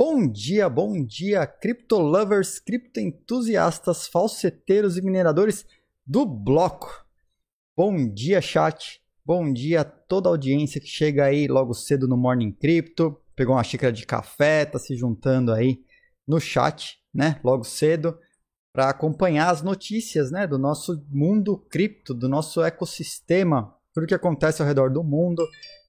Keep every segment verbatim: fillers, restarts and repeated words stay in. Bom dia, bom dia, criptolovers, criptoentusiastas, falseteiros e mineradores do bloco. Bom dia, chat. Bom dia a toda a audiência que chega aí logo cedo no Morning Crypto, pegou uma xícara de café, tá se juntando aí no chat, né, logo cedo, para acompanhar as notícias, né, do nosso mundo cripto, do nosso ecossistema, tudo que acontece ao redor do mundo.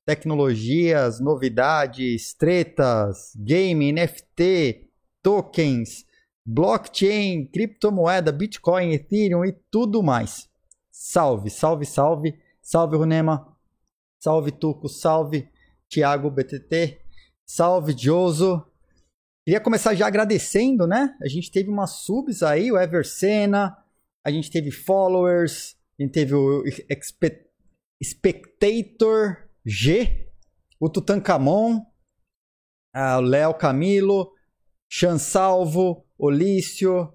Tecnologias, novidades, tretas, game, N F T, tokens, blockchain, criptomoeda, Bitcoin, Ethereum e tudo mais. Salve, salve, salve. Salve, Runema. Salve, Tuco. Salve, Thiago B T T. Salve, Joso. Queria começar já agradecendo, né? A gente teve umas subs aí, o Evercena, a gente teve followers, a gente teve o Expect- Spectator G, o Tutankamon, o Léo Camilo, Chansalvo, Olício.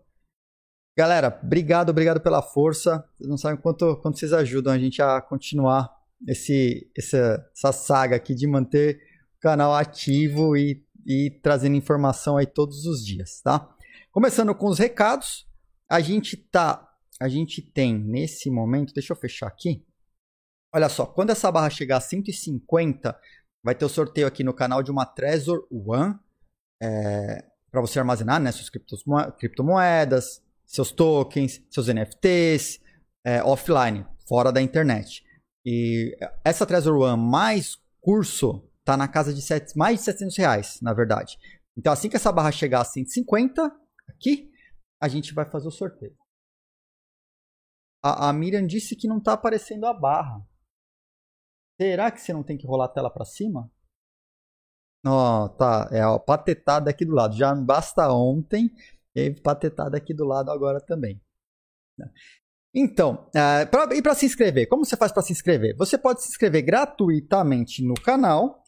Galera, obrigado, obrigado pela força. Vocês não sabem quanto, quanto vocês ajudam a gente a continuar esse, essa, essa saga aqui de manter o canal ativo e, e trazendo informação aí todos os dias, tá? Começando com os recados, a gente tá, a gente tem nesse momento, deixa eu fechar aqui. Olha só, quando essa barra chegar a cento e cinquenta, vai ter o sorteio aqui no canal de uma Trezor One, é, para você armazenar, né, suas criptomoedas, seus tokens, seus N F Ts, é, offline, fora da internet. E essa Trezor One mais curso tá na casa de sete, mais de setecentos reais, na verdade. Então, assim que essa barra chegar a cento e cinquenta, aqui, a gente vai fazer o sorteio. A, a Miriam disse que não tá aparecendo a barra. Será que você não tem que rolar a tela para cima? Ó, oh, tá. É a patetada aqui do lado. Já basta ontem. Teve patetada aqui do lado agora também. Então, uh, pra, e para se inscrever? Como você faz para se inscrever? Você pode se inscrever gratuitamente no canal,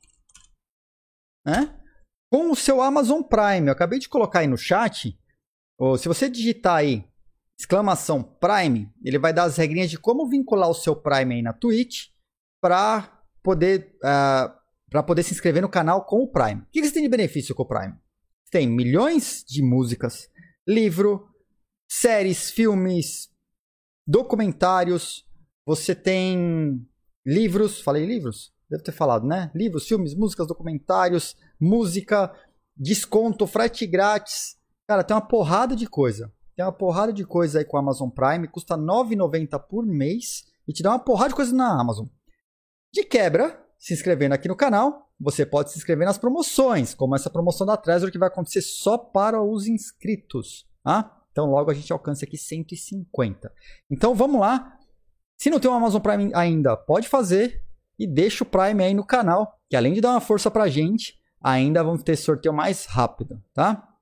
né? Com o seu Amazon Prime. Eu acabei de colocar aí no chat. Ou se você digitar aí exclamação Prime, ele vai dar as regrinhas de como vincular o seu Prime aí na Twitch, para poder, uh, para poder se inscrever no canal com o Prime. O que você tem de benefício com o Prime? Você tem milhões de músicas, livro, séries, filmes, documentários. Você tem livros, falei livros? Devo ter falado, né? Livros, filmes, músicas, documentários, música, desconto, frete grátis. Cara, tem uma porrada de coisa. Tem uma porrada de coisa aí com o Amazon Prime. Custa nove reais e noventa centavos por mês e te dá uma porrada de coisa na Amazon. De quebra, se inscrevendo aqui no canal, você pode se inscrever nas promoções, como essa promoção da Trezor que vai acontecer só para os inscritos. Tá? Então logo a gente alcança aqui cento e cinquenta. Então vamos lá. Se não tem o Amazon Prime ainda, pode fazer e deixa o Prime aí no canal, que além de dar uma força pra gente, ainda vamos ter sorteio mais rápido. Tá?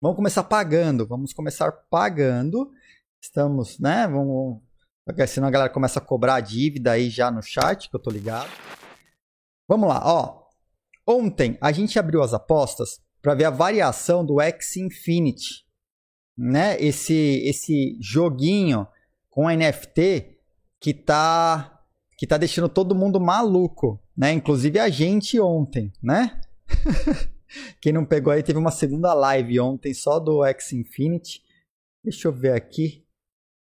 Vamos começar pagando. Vamos começar pagando. Estamos, né? Vamos... Porque senão a galera começa a cobrar a dívida aí já no chat, que eu tô ligado. Vamos lá, ó. Ontem a gente abriu as apostas para ver a variação do Axie Infinity, né? Esse, esse joguinho com N F T que tá, que tá deixando todo mundo maluco, né? Inclusive a gente ontem, né? Quem não pegou aí, teve uma segunda live ontem só do Axie Infinity. Deixa eu ver aqui.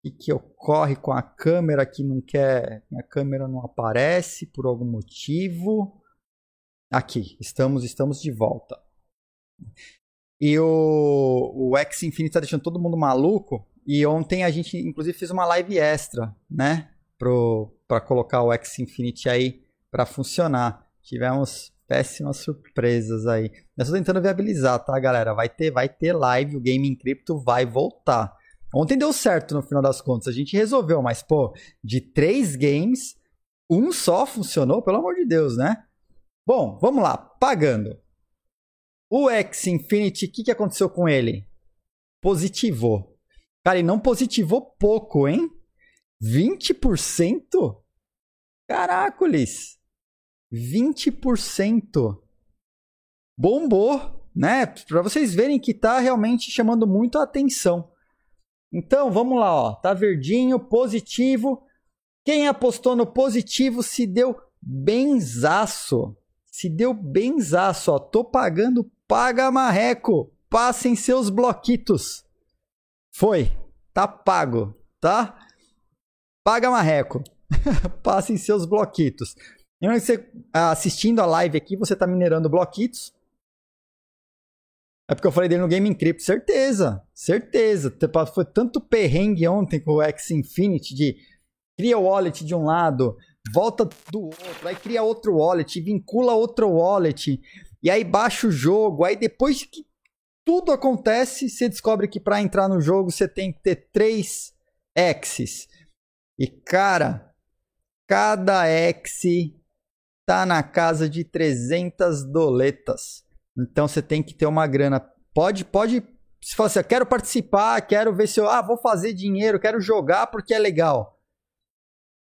E que ocorre com a câmera que não quer... A câmera não aparece por algum motivo. Aqui, estamos, estamos de volta. E o, o Axie Infinity tá deixando todo mundo maluco. E ontem a gente, inclusive, fez uma live extra, né? Pro, pra colocar o Axie Infinity aí pra funcionar. Tivemos péssimas surpresas aí. Eu tô tentando viabilizar, tá, galera? Vai ter, vai ter live, o Game em Cripto vai voltar. Ontem deu certo no final das contas, a gente resolveu, mas pô, de três games, um só funcionou, pelo amor de Deus, né? Bom, vamos lá, pagando. O Axie Infinity, o que, que aconteceu com ele? Positivou. Cara, ele não positivou pouco, hein? vinte por cento? Caracoles! vinte por cento. Bombou, né? Pra vocês verem que tá realmente chamando muito a atenção. Então, vamos lá, ó. Tá verdinho, positivo. Quem apostou no positivo se deu benzaço. Se deu benzaço, ó. Tô pagando paga marreco, passem seus bloquitos. Foi, tá pago, tá? Paga marreco, passem seus bloquitos. Lembra que você, assistindo a live aqui, você tá minerando bloquitos. É porque eu falei dele no Gaming Crypto, certeza, certeza. Foi tanto perrengue ontem com o Axie Infinity de cria o wallet de um lado, volta do outro, aí cria outro wallet, vincula outro wallet, e aí baixa o jogo. Aí depois que tudo acontece, você descobre que para entrar no jogo você tem que ter três Axies. E cara, cada Axie tá na casa de trezentas doletas. Então você tem que ter uma grana. Pode, pode, se falar assim, eu quero participar, quero ver se eu ah, vou fazer dinheiro, quero jogar porque é legal.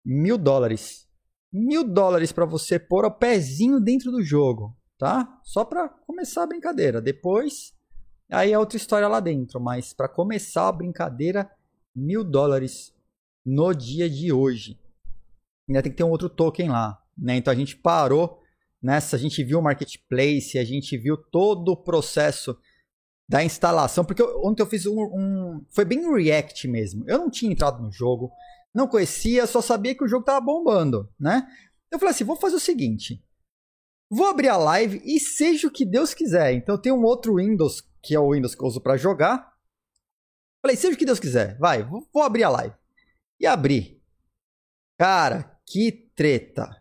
Mil dólares. Mil dólares para você pôr o pezinho dentro do jogo, tá? Só para começar a brincadeira. Depois, aí é outra história lá dentro. Mas para começar a brincadeira, mil dólares no dia de hoje. Ainda tem que ter um outro token lá, né? Então a gente parou nessa, a gente viu o marketplace, a gente viu todo o processo da instalação, porque eu, ontem eu fiz um, um... foi bem react mesmo, eu não tinha entrado no jogo, não conhecia, só sabia que o jogo tava bombando, né? Eu falei assim, vou fazer o seguinte, vou abrir a live e seja o que Deus quiser. Então eu tenho um outro Windows, que é o Windows que eu uso para jogar, falei, seja o que Deus quiser, vai, vou, vou abrir a live, e abri, cara, que treta.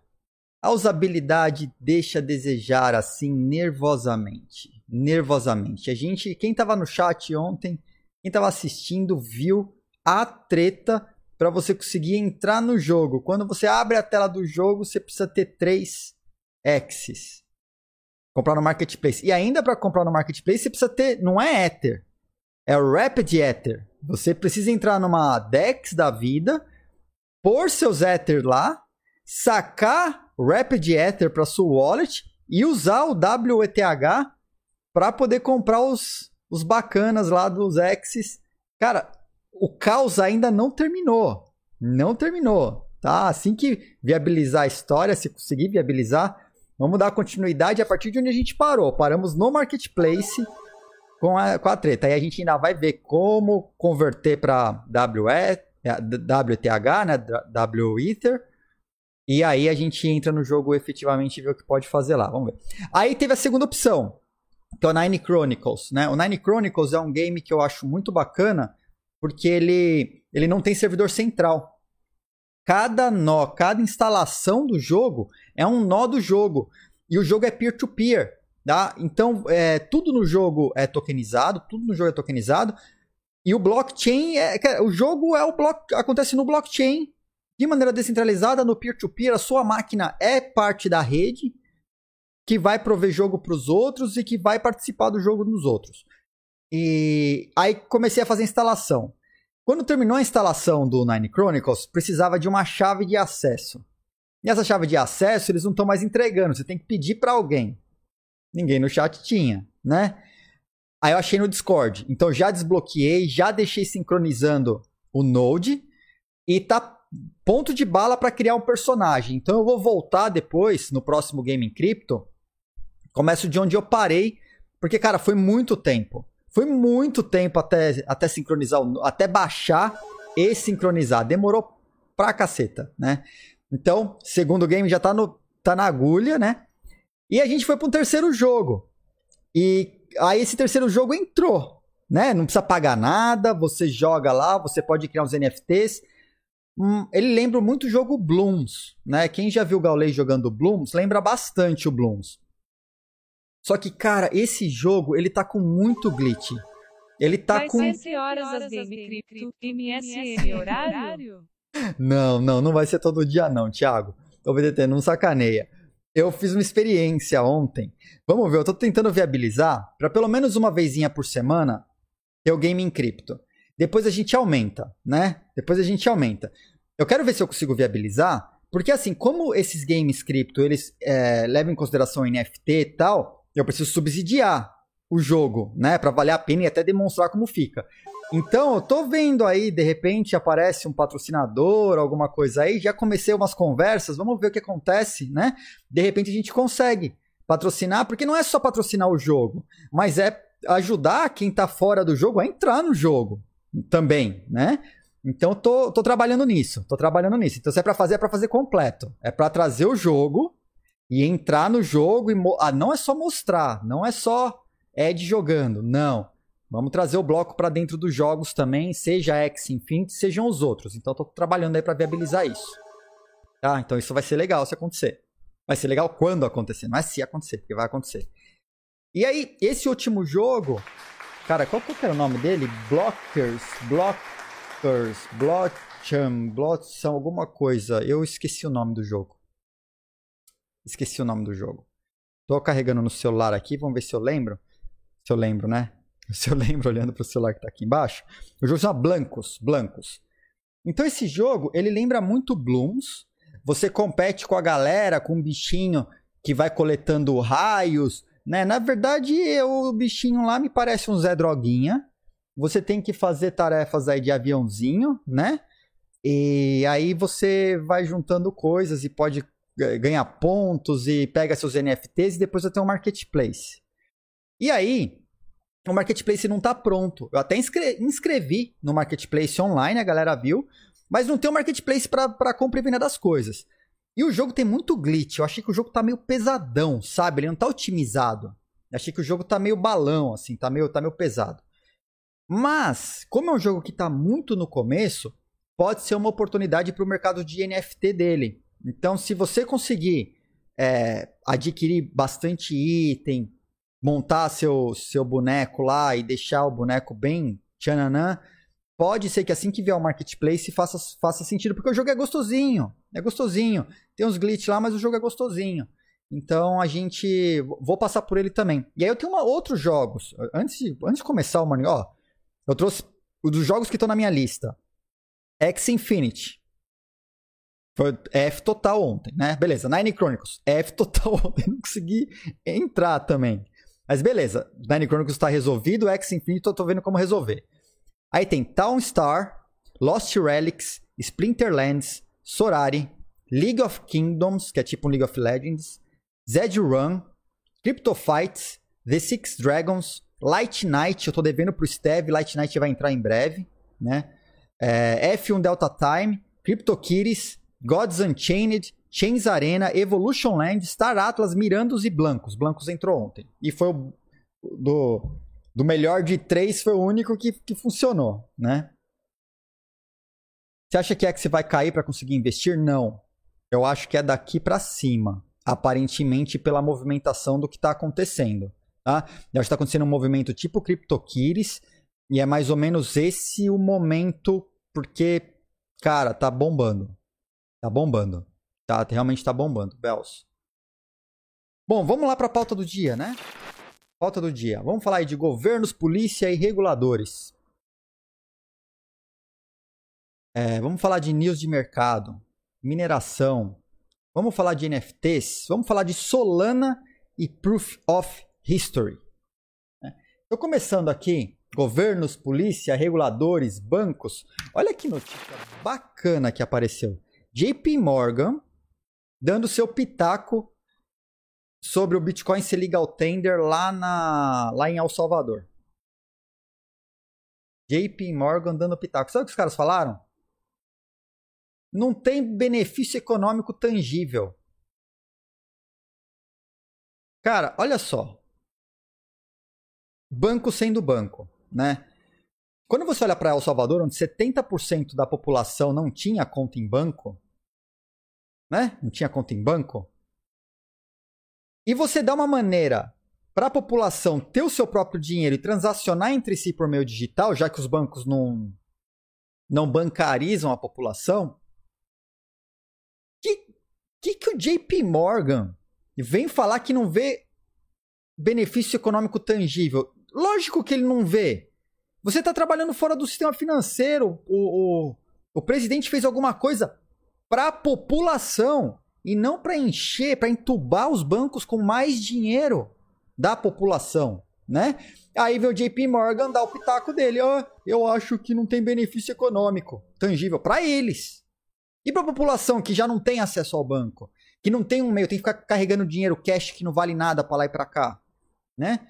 A usabilidade deixa a desejar assim nervosamente, nervosamente. A gente, quem estava no chat ontem, quem estava assistindo, viu a treta para você conseguir entrar no jogo. Quando você abre a tela do jogo, você precisa ter três Axies. Comprar no marketplace. E ainda para comprar no marketplace, você precisa ter, não é Ether, é o Rapid Ether. Você precisa entrar numa DEX da vida, pôr seus Ether lá, sacar Rapid Ether para sua wallet e usar o W E T H para poder comprar os, os bacanas lá dos Axies. Cara, o caos ainda não terminou. Não terminou, tá? Assim que viabilizar a história, se conseguir viabilizar, vamos dar continuidade a partir de onde a gente parou. Paramos no marketplace com a, com a treta. Aí a gente ainda vai ver como converter para W E T H, né? W Ether. E aí a gente entra no jogo efetivamente e vê o que pode fazer lá, vamos ver. Aí teve a segunda opção, que é o Nine Chronicles, né? O Nine Chronicles é um game que eu acho muito bacana, porque ele, ele não tem servidor central. Cada nó, cada instalação do jogo é um nó do jogo. E o jogo é peer-to-peer, tá? Então, é, tudo no jogo é tokenizado, tudo no jogo é tokenizado. E o blockchain, é, o jogo é o block, acontece no blockchain, de maneira descentralizada, no peer-to-peer, a sua máquina é parte da rede que vai prover jogo para os outros e que vai participar do jogo dos outros. E aí comecei a fazer a instalação. Quando terminou a instalação do Nine Chronicles, precisava de uma chave de acesso. E essa chave de acesso eles não estão mais entregando, você tem que pedir para alguém. Ninguém no chat tinha, né? Aí eu achei no Discord. Então já desbloqueei, já deixei sincronizando o Node e tá ponto de bala para criar um personagem. Então eu vou voltar depois, no próximo Gaming Crypto. Começo de onde eu parei, porque, cara, foi muito tempo. Foi muito tempo até, até sincronizar, até baixar e sincronizar. Demorou pra caceta, né? Então, segundo game já tá, no, tá na agulha, né? E a gente foi para um terceiro jogo. E aí esse terceiro jogo entrou, né? Não precisa pagar nada, você joga lá, você pode criar uns N F Ts. Hum, ele lembra muito o jogo Blooms, né? Quem já viu o Gaulei jogando Blooms, lembra bastante o Blooms. Só que, cara, esse jogo, ele tá com muito glitch. Ele tá vai com... Vai ser sete horas às Game Crypto, M S N horário? Não, não, não vai ser todo dia não, Thiago. O B D T não sacaneia. Eu fiz uma experiência ontem. Vamos ver, eu tô tentando viabilizar pra pelo menos uma vezinha por semana ter o Game Crypto. Depois a gente aumenta, né? Depois a gente aumenta. Eu quero ver se eu consigo viabilizar, porque assim, como esses games cripto, eles é, levam em consideração N F T e tal, eu preciso subsidiar o jogo, né? Pra valer a pena e até demonstrar como fica. Então, eu tô vendo aí, de repente, aparece um patrocinador, alguma coisa aí, já comecei umas conversas, vamos ver o que acontece, né? De repente a gente consegue Patrocinar, porque não é só patrocinar o jogo, mas é ajudar quem tá fora do jogo a entrar no jogo também, né? Então tô, tô trabalhando nisso, tô trabalhando nisso. Então se é pra fazer, é pra fazer completo. É pra trazer o jogo e entrar no jogo. E mo- ah, não é só mostrar, não é só Ed jogando, não. Vamos trazer o bloco pra dentro dos jogos também, seja a Axie Infinity, sejam os outros. Então tô trabalhando aí pra viabilizar isso. Tá? Então isso vai ser legal se acontecer. Vai ser legal quando acontecer, não é se acontecer, porque vai acontecer. E aí, esse último jogo... Cara, qual que era o nome dele? Blockers, Blockers, Blotcham, Blotcham, alguma coisa. Eu esqueci o nome do jogo. Esqueci o nome do jogo. Tô carregando no celular aqui, vamos ver se eu lembro. Se eu lembro, né? Se eu lembro, olhando pro celular que tá aqui embaixo. O jogo se chama Blancos, Blancos. Então esse jogo, ele lembra muito Blooms. Você compete com a galera, com um bichinho que vai coletando raios, né? Na verdade, eu, o bichinho lá me parece um Zé Droguinha. Você tem que fazer tarefas aí de aviãozinho, né? E aí você vai juntando coisas e pode ganhar pontos e pega seus N F Ts e depois você tem um marketplace. E aí, o marketplace não tá pronto. Eu até inscre- inscrevi no marketplace online, a galera viu. Mas não tem um marketplace para compra e venda das coisas. E o jogo tem muito glitch. Eu achei que o jogo tá meio pesadão, sabe? Ele não tá otimizado. Eu achei que o jogo tá meio balão, assim. Tá meio, tá meio pesado. Mas, como é um jogo que tá muito no começo, pode ser uma oportunidade para o mercado de N F T dele. Então, se você conseguir é, adquirir bastante item, montar seu, seu boneco lá e deixar o boneco bem tchananã, pode ser que assim que vier o marketplace faça, faça sentido, porque o jogo é gostosinho, é gostosinho. Tem uns glitch lá, mas o jogo é gostosinho. Então a gente... Vou passar por ele também. E aí eu tenho uma, outros jogos. Antes de, antes de começar, mano, ó, eu trouxe dos jogos que estão na minha lista. Axie Infinity. Foi F total ontem, né? Beleza, Nine Chronicles. F total ontem, não consegui entrar também. Mas beleza, Nine Chronicles tá resolvido, Axie Infinity eu tô vendo como resolver. Aí tem Town Star, Lost Relics, Splinterlands, Sorari, League of Kingdoms, que é tipo um League of Legends, Zed Run, Crypto Fights, The Six Dragons, Light Knight, eu tô devendo pro Steve, Light Knight vai entrar em breve, né? É, F um Delta Time, Crypto Kitties, Gods Unchained, Chains Arena, Evolution Land, Star Atlas, Mirandos e Blancos. Blancos entrou ontem. E foi o do... Do melhor de três foi o único que, que funcionou, né? Você acha que é que você vai cair para conseguir investir? Não. Eu acho que é daqui para cima. Aparentemente pela movimentação do que está acontecendo, tá? Eu acho que está acontecendo um movimento tipo CryptoKitties. E é mais ou menos esse o momento. Porque, cara, tá bombando. Tá bombando. Tá, realmente tá bombando, Bells. Bom, vamos lá para a pauta do dia, né? Pauta do dia. Vamos falar aí de governos, polícia e reguladores. É, vamos falar de news de mercado, mineração. Vamos falar de N F Ts. Vamos falar de Solana e Proof of History. Estou começando aqui. Governos, polícia, reguladores, bancos. Olha que notícia bacana que apareceu. J P Morgan dando seu pitaco sobre o Bitcoin ser legal tender lá, na, lá em El Salvador. J P Morgan dando pitaco. Sabe o que os caras falaram? Não tem benefício econômico tangível. Cara, olha só. Banco sendo banco, né? Quando você olha para El Salvador, onde setenta por cento da população não tinha conta em banco, né? Não tinha conta em banco. E você dá uma maneira para a população ter o seu próprio dinheiro e transacionar entre si por meio digital, já que os bancos não, não bancarizam a população. Que, que que o J P Morgan vem falar que não vê benefício econômico tangível? Lógico que ele não vê. Você está trabalhando fora do sistema financeiro. O, o, o presidente fez alguma coisa para a população. E não para encher, para entubar os bancos com mais dinheiro da população, né? Aí vem o J P Morgan dar o pitaco dele. Oh, eu acho que não tem benefício econômico tangível para eles. E para a população que já não tem acesso ao banco? que não tem um meio, tem que ficar carregando dinheiro, cash que não vale nada para lá e para cá, né?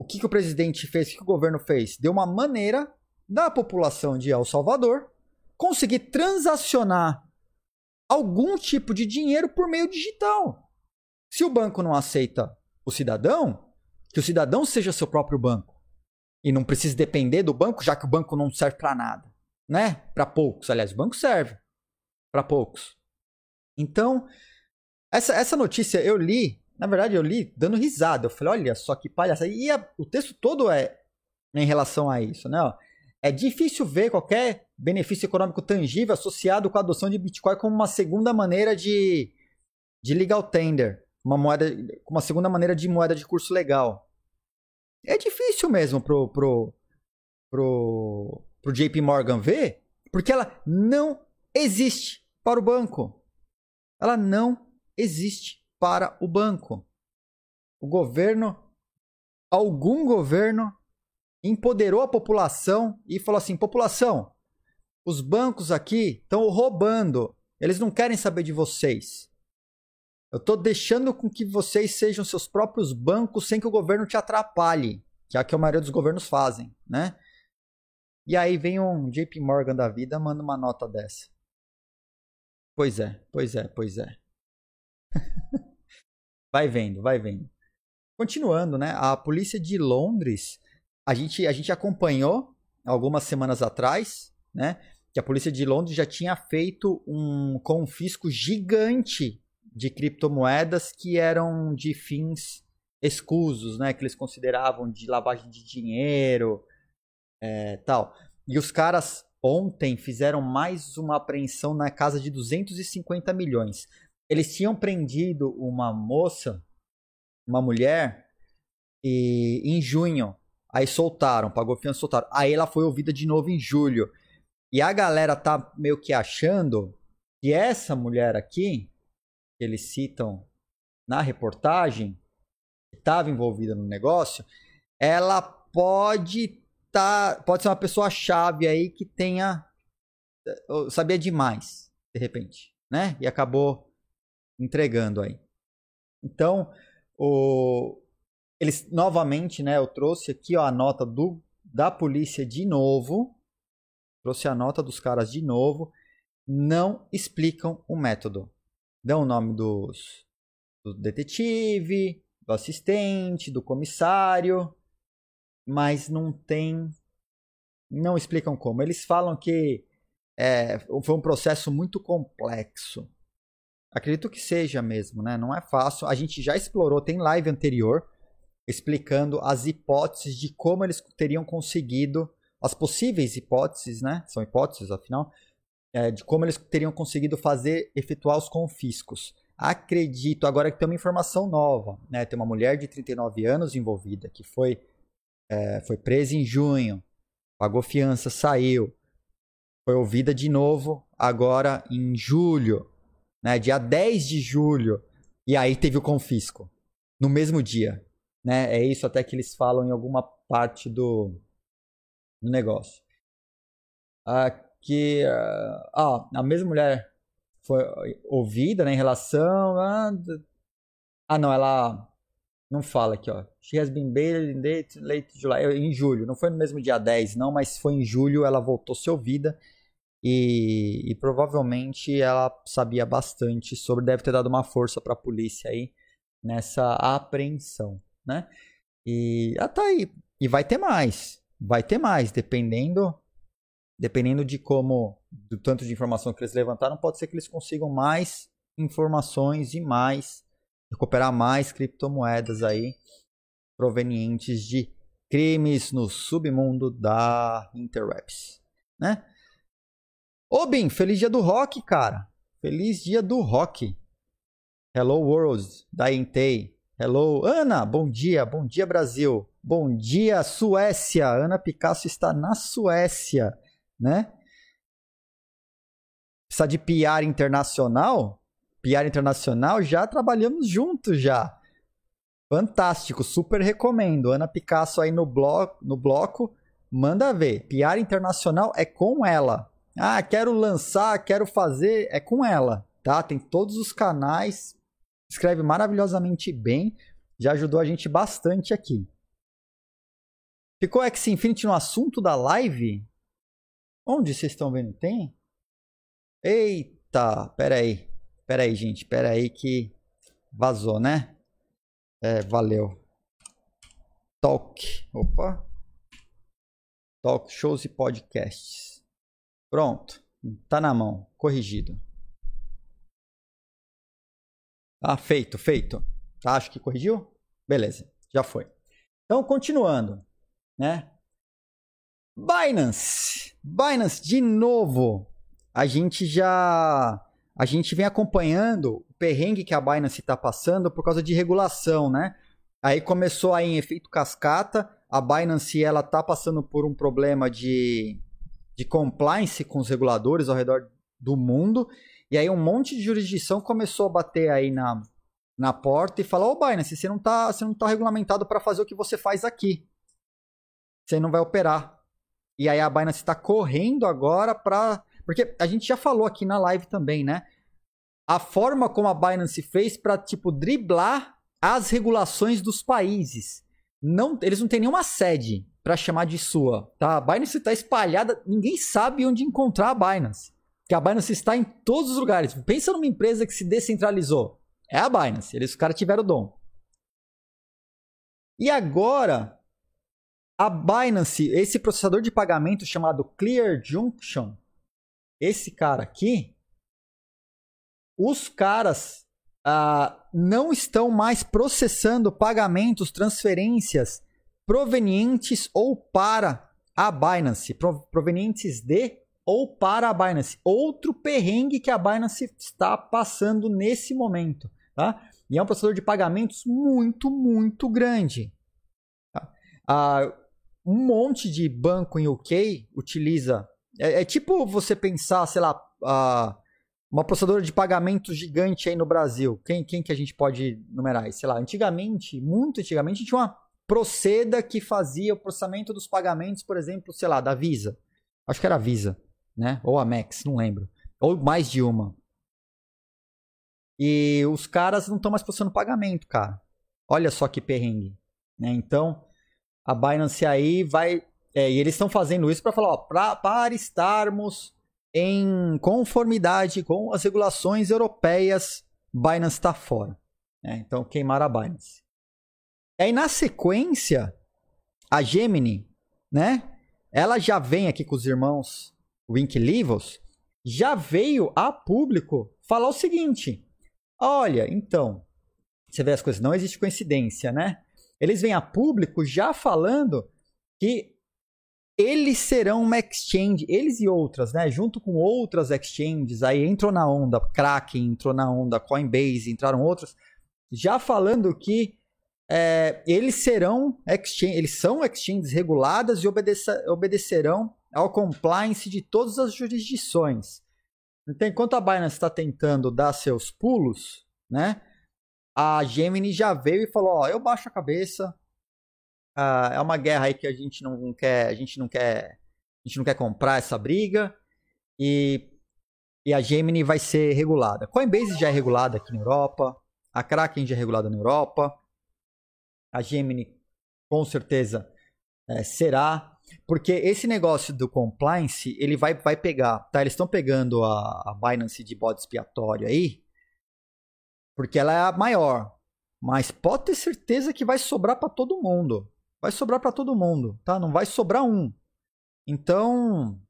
O que, que o presidente fez, o que, que o governo fez? Deu uma maneira da população de El Salvador conseguir transacionar algum tipo de dinheiro por meio digital. Se o banco não aceita o cidadão, que o cidadão seja seu próprio banco. E não precisa depender do banco, já que o banco não serve para nada, né? Para poucos, aliás, o banco serve para poucos. Então, essa, essa notícia eu li, na verdade eu li dando risada. Eu falei, olha só que palhaçada. E a, o texto todo é em relação a isso, né? Ó, é difícil ver qualquer benefício econômico tangível associado com a adoção de Bitcoin como uma segunda maneira de, de legal tender, uma moeda, uma segunda maneira de moeda de curso legal. É difícil mesmo pro, pro, pro, pro J P Morgan ver, porque ela não existe para o banco. Ela não existe para o banco. O governo, algum governo, empoderou a população e falou assim, população, os bancos aqui estão roubando, eles não querem saber de vocês. Eu estou deixando com que vocês sejam seus próprios bancos sem que o governo te atrapalhe, que é o que a maioria dos governos fazem, né? E aí vem um J P Morgan da vida, manda uma nota dessa. Pois é, pois é, pois é. Vai vendo, vai vendo. Continuando, né? A polícia de Londres, a gente, a gente acompanhou algumas semanas atrás, né? Que a polícia de Londres já tinha feito um confisco gigante de criptomoedas que eram de fins escusos, né? Que eles consideravam de lavagem de dinheiro, é, tal. E os caras ontem fizeram mais uma apreensão na casa de duzentos e cinquenta milhões. Eles tinham prendido uma moça, uma mulher, e, em junho. Aí soltaram, pagou fiança, soltaram. Aí ela foi ouvida de novo em julho. E a galera tá meio que achando que essa mulher aqui, que eles citam na reportagem, que estava envolvida no negócio, ela pode tá, pode ser uma pessoa-chave aí que tenha, sabia demais, de repente, né? E acabou entregando aí. Então, o, eles novamente, né? Eu trouxe aqui, ó, a nota do, da polícia de novo, trouxe a nota dos caras de novo, não explicam o método. Dão o nome dos, do detetive, do assistente, do comissário, mas não tem, não explicam como. Eles falam que é, foi um processo muito complexo. Acredito que seja mesmo, né? Não é fácil. A gente já explorou, tem live anterior, explicando as hipóteses de como eles teriam conseguido, as possíveis hipóteses, né? São hipóteses, afinal, É, de como eles teriam conseguido fazer, efetuar os confiscos. Acredito, agora que tem uma informação nova, né? Tem uma mulher de trinta e nove anos envolvida, que foi, é, foi presa em junho, pagou fiança, saiu, foi ouvida de novo, agora em julho, né? Dia dez de julho, e aí teve o confisco, no mesmo dia, né? É isso até que eles falam em alguma parte do, do negócio. Aqui, que uh, ah, a mesma mulher foi ouvida, né, em relação a... Ah, não, ela não fala aqui, ó. She has been bailed in late, late July, em julho. Não foi no mesmo dia dez, não, mas foi em julho, ela voltou a ser ouvida e, e provavelmente ela sabia bastante sobre, deve ter dado uma força para a polícia aí nessa apreensão, né? E ah, tá aí. E vai ter mais, vai ter mais, dependendo... Dependendo de como, do tanto de informação que eles levantaram, pode ser que eles consigam mais informações e mais, recuperar mais criptomoedas aí provenientes de crimes no submundo da Interwebs, né? Ô, Bin, feliz dia do rock, cara. Feliz dia do rock. Hello, world, da Entei. Hello, Ana, bom dia. Bom dia, Brasil. Bom dia, Suécia. Ana Picasso está na Suécia, né? Precisa de P R internacional? P R internacional, já trabalhamos juntos já. Fantástico, super recomendo. Ana Picasso aí no bloco, no bloco, manda ver. P R internacional é com ela. Ah, quero lançar, quero fazer, é com ela. tá? Tem todos os canais, escreve maravilhosamente bem, já ajudou a gente bastante aqui. Ficou Axie Infinity no assunto da live? Onde vocês estão vendo? Tem? Eita, peraí. Peraí, gente, peraí que vazou, né? É, valeu. Talk, opa. Talk shows e podcasts. Pronto, tá na mão, corrigido. Ah, feito, feito. Tá, acho que corrigiu? Beleza, já foi. Então, continuando, né? Binance, Binance de novo. A gente já, a gente vem acompanhando o perrengue que a Binance está passando por causa de regulação, né? Aí começou aí em efeito cascata, a Binance ela tá passando por um problema de, de compliance com os reguladores ao redor do mundo, e aí um monte de jurisdição começou a bater aí na, na porta e falar, ô Binance, você não tá, você não tá regulamentado para fazer o que você faz aqui, você não vai operar. E aí a Binance está correndo agora para... Porque a gente já falou aqui na live também, né? A forma como a Binance fez para, tipo, driblar as regulações dos países. Não, eles não têm nenhuma sede para chamar de sua, tá? A Binance está espalhada, ninguém sabe onde encontrar a Binance. Porque a Binance está em todos os lugares. Pensa numa empresa que se descentralizou. É a Binance, eles, os caras tiveram o dom. E agora... A Binance, esse processador de pagamento chamado Clear Junction, esse cara aqui, os caras ah, não estão mais processando pagamentos, transferências provenientes ou para a Binance, provenientes de ou para a Binance. Outro perrengue que a Binance está passando nesse momento, tá? E é um processador de pagamentos muito, muito grande. Tá? Ah, um monte de banco em U K utiliza... É, é tipo você pensar, sei lá, uh, uma processadora de pagamentos gigante aí no Brasil. Quem, quem que a gente pode numerar aí? Sei lá, antigamente, muito antigamente, tinha uma Proceda que fazia o processamento dos pagamentos, por exemplo, sei lá, da Visa. Acho que era a Visa, né? Ou a Amex, não lembro. Ou mais de uma. E os caras não estão mais processando pagamento, cara. Olha só que perrengue, né? Então... A Binance aí vai... É, e eles estão fazendo isso para falar, ó, pra, para estarmos em conformidade com as regulações europeias, Binance está fora. É, então, queimaram a Binance. E aí, na sequência, a Gemini, né? Ela já vem aqui com os irmãos Winklevoss, já veio a público falar o seguinte. Olha, então, você vê as coisas, não existe coincidência, né? Eles vêm a público já falando que eles serão uma exchange, eles e outras, né? Junto com outras exchanges, aí entrou na onda, Kraken entrou na onda, Coinbase, entraram outras, já falando que é, eles serão exchange, eles são exchanges reguladas e obedeça, obedecerão ao compliance de todas as jurisdições. Então, enquanto a Binance está tentando dar seus pulos, né? A Gemini já veio e falou, ó, eu baixo a cabeça, ah, é uma guerra aí que a gente não quer, a gente não quer, a gente não quer comprar essa briga, e, e a Gemini vai ser regulada. Coinbase já é regulada aqui na Europa, a Kraken já é regulada na Europa, a Gemini com certeza é, será, porque esse negócio do compliance, ele vai, vai pegar, tá? Eles estão pegando a, a Binance de bode expiatório aí, porque ela é a maior, mas pode ter certeza que vai sobrar para todo mundo. Vai sobrar para todo mundo, tá? Não vai sobrar um. Então,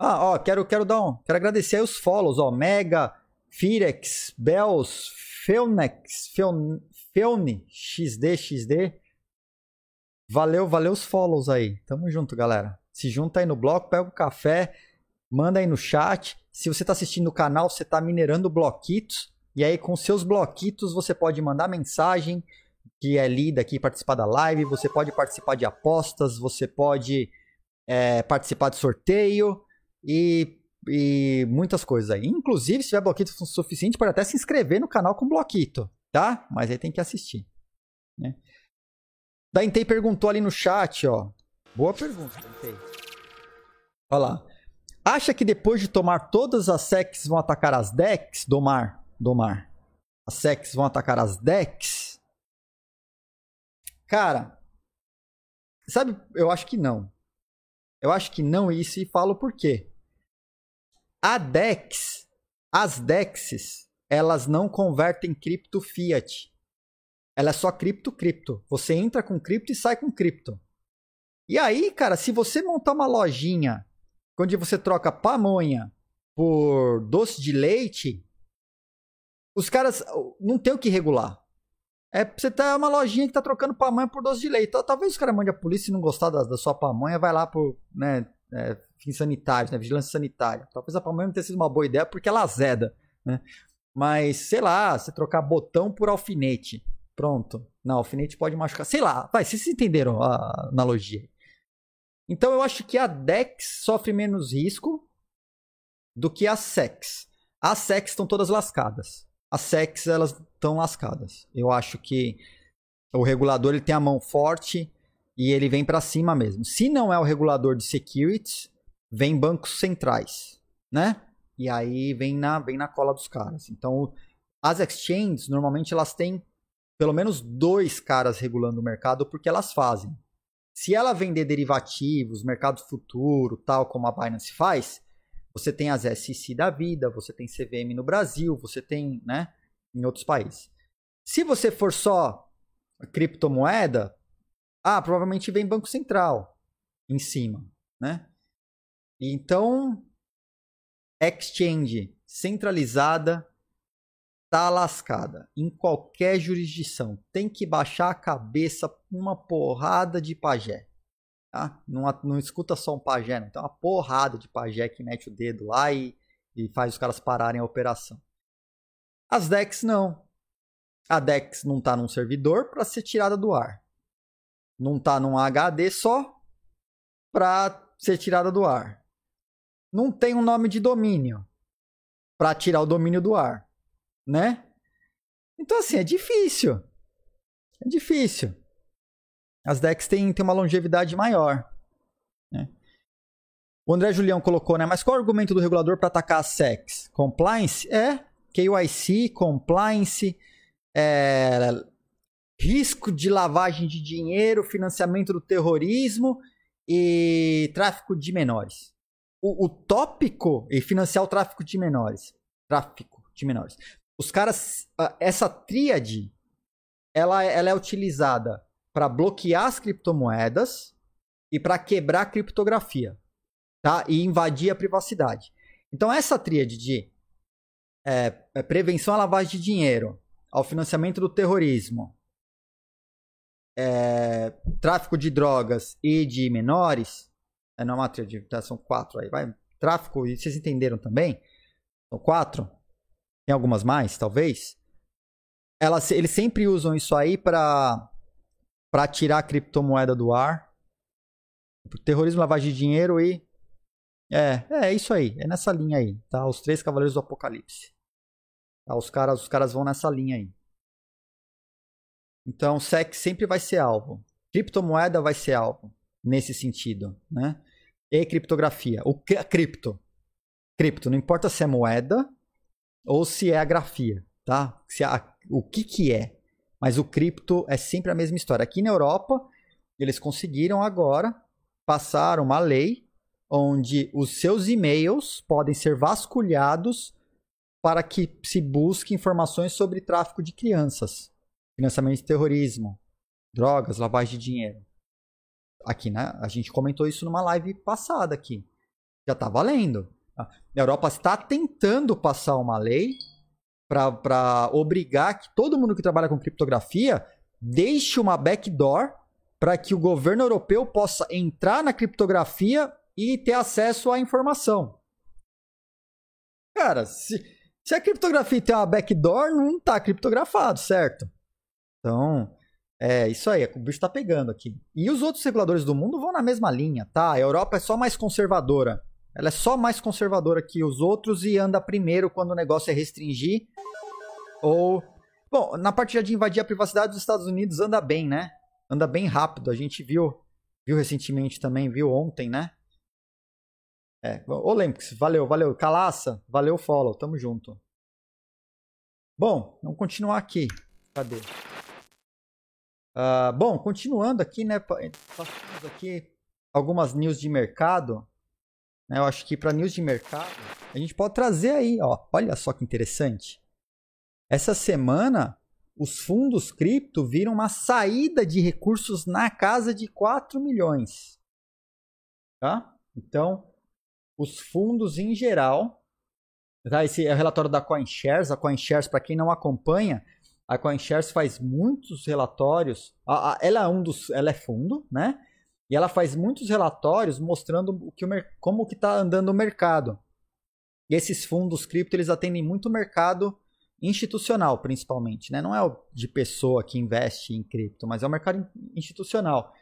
ah, ó, quero, quero dar um, quero agradecer aí os follows, ó, Mega, Firex, Bells, Felnex, Felne, Felne, X D, X D. Valeu, valeu os follows aí. Tamo junto, galera. Se junta aí no bloco, pega o café, manda aí no chat. Se você tá assistindo o canal, você tá minerando bloquitos. E aí, com seus bloquitos, você pode mandar mensagem, que é lida aqui, participar da live, você pode participar de apostas, você pode é, participar de sorteio e, e muitas coisas aí. Inclusive, se tiver bloquito suficiente, pode até se inscrever no canal com bloquito, tá? Mas aí tem que assistir, né? Dantei perguntou ali no chat, ó. Boa pergunta, Dantei. Olha lá. Acha que depois de tomar todas as S E Cs vão atacar as D E Cs? Domar, domar. As S E Cs vão atacar as D E Cs? Cara, sabe, eu acho que não. Eu acho que não isso e falo por quê. A D E X, as D E Xs, elas não convertem cripto fiat. Ela é só cripto-cripto. Você entra com cripto e sai com cripto. E aí, cara, se você montar uma lojinha onde você troca pamonha por doce de leite, os caras não tem o que regular. É, você tá uma lojinha que tá trocando pamonha por doce de leite. Talvez os caras mandem a polícia e não gostar da, da sua pamonha, vai lá por, né, é, fins sanitários, né, vigilância sanitária. Talvez a pamonha não tenha sido uma boa ideia porque ela azeda, né? Mas, sei lá, você trocar botão por alfinete. Pronto. Não, alfinete pode machucar. Sei lá, vai, vocês entenderam a analogia. Então, eu acho que a D E X sofre menos risco do que as S E Cs. As S E Cs estão todas lascadas. As S E Cs, elas estão lascadas. Eu acho que o regulador ele tem a mão forte e ele vem para cima mesmo. Se não é o regulador de securities, vem bancos centrais, né? E aí vem na, vem na cola dos caras. Então, as exchanges, normalmente, elas têm pelo menos dois caras regulando o mercado porque elas fazem. Se ela vender derivativos, mercado futuro, tal como a Binance faz, você tem as S E C da vida, você tem C V M no Brasil, você tem, né, em outros países. Se você for só criptomoeda, ah, provavelmente vem Banco Central em cima, né? Então, exchange centralizada tá lascada em qualquer jurisdição. Tem que baixar a cabeça uma porrada de pajé. Tá? Não, não escuta só um pajé, não. Tem uma porrada de pajé que mete o dedo lá e, e faz os caras pararem a operação. As D E X não. A D E X não está num servidor para ser tirada do ar. Não está num H D só para ser tirada do ar. Não tem um nome de domínio para tirar o domínio do ar, né? Então, assim, é difícil. É difícil. As D E X têm, têm uma longevidade maior, né? O André Julião colocou, né? Mas qual é o argumento do regulador para atacar as S E Cs? Compliance? É. K Y C, compliance, é, risco de lavagem de dinheiro, financiamento do terrorismo e tráfico de menores. O, o tópico é financiar o tráfico de menores. Tráfico de menores. Os caras, essa tríade, ela, ela é utilizada para bloquear as criptomoedas e para quebrar a criptografia, tá? E invadir a privacidade. Então, essa tríade de é, prevenção à lavagem de dinheiro, ao financiamento do terrorismo, é, tráfico de drogas e de menores, é, não é uma tríade, são quatro aí, vai, tráfico, e vocês entenderam também? São quatro. Tem algumas mais, talvez. Elas, eles sempre usam isso aí para para tirar a criptomoeda do ar. Terrorismo, lavagem de dinheiro e... É, é isso aí. É nessa linha aí, tá? Os três cavaleiros do apocalipse. Tá? Os caras, os caras vão nessa linha aí. Então, S E C sempre vai ser alvo. Criptomoeda vai ser alvo nesse sentido, né? E criptografia. O que é cripto? Cripto, não importa se é moeda ou se é a grafia, tá? Se a, o que que é. Mas o cripto é sempre a mesma história. Aqui na Europa, eles conseguiram agora passar uma lei onde os seus e-mails podem ser vasculhados para que se busque informações sobre tráfico de crianças, financiamento de terrorismo, drogas, lavagem de dinheiro. Aqui, né? A gente comentou isso numa live passada aqui. Já tá valendo. A Europa está tentando passar uma lei para obrigar que todo mundo que trabalha com criptografia deixe uma backdoor para que o governo europeu possa entrar na criptografia e ter acesso à informação. Cara, se, se a criptografia tem uma backdoor, não está criptografado, certo? Então, é isso aí, o bicho está pegando aqui. E os outros reguladores do mundo vão na mesma linha, tá? A Europa é só mais conservadora. Ela é só mais conservadora que os outros e anda primeiro quando o negócio é restringir ou... Bom, na parte de invadir a privacidade dos Estados Unidos anda bem, né? Anda bem rápido. A gente viu, viu recentemente também, viu ontem, né? É, ô Lemix, valeu, valeu. Calaça, valeu, follow, tamo junto. Bom, vamos continuar aqui. Cadê? Uh, bom, continuando aqui, né? Passamos aqui algumas news de mercado. Né, eu acho que para news de mercado, a gente pode trazer aí, ó. Olha só que interessante. Essa semana, os fundos cripto viram uma saída de recursos na casa de quatro milhões. Tá? Então, os fundos em geral, tá? Esse é o relatório da CoinShares. A CoinShares, para quem não acompanha, a CoinShares faz muitos relatórios. A, a, ela é um dos, ela é fundo, né? E ela faz muitos relatórios mostrando o que o, como que está andando o mercado. E esses fundos cripto, eles atendem muito o mercado institucional, principalmente, né? Não é o de pessoa que investe em cripto, mas é o mercado institucional.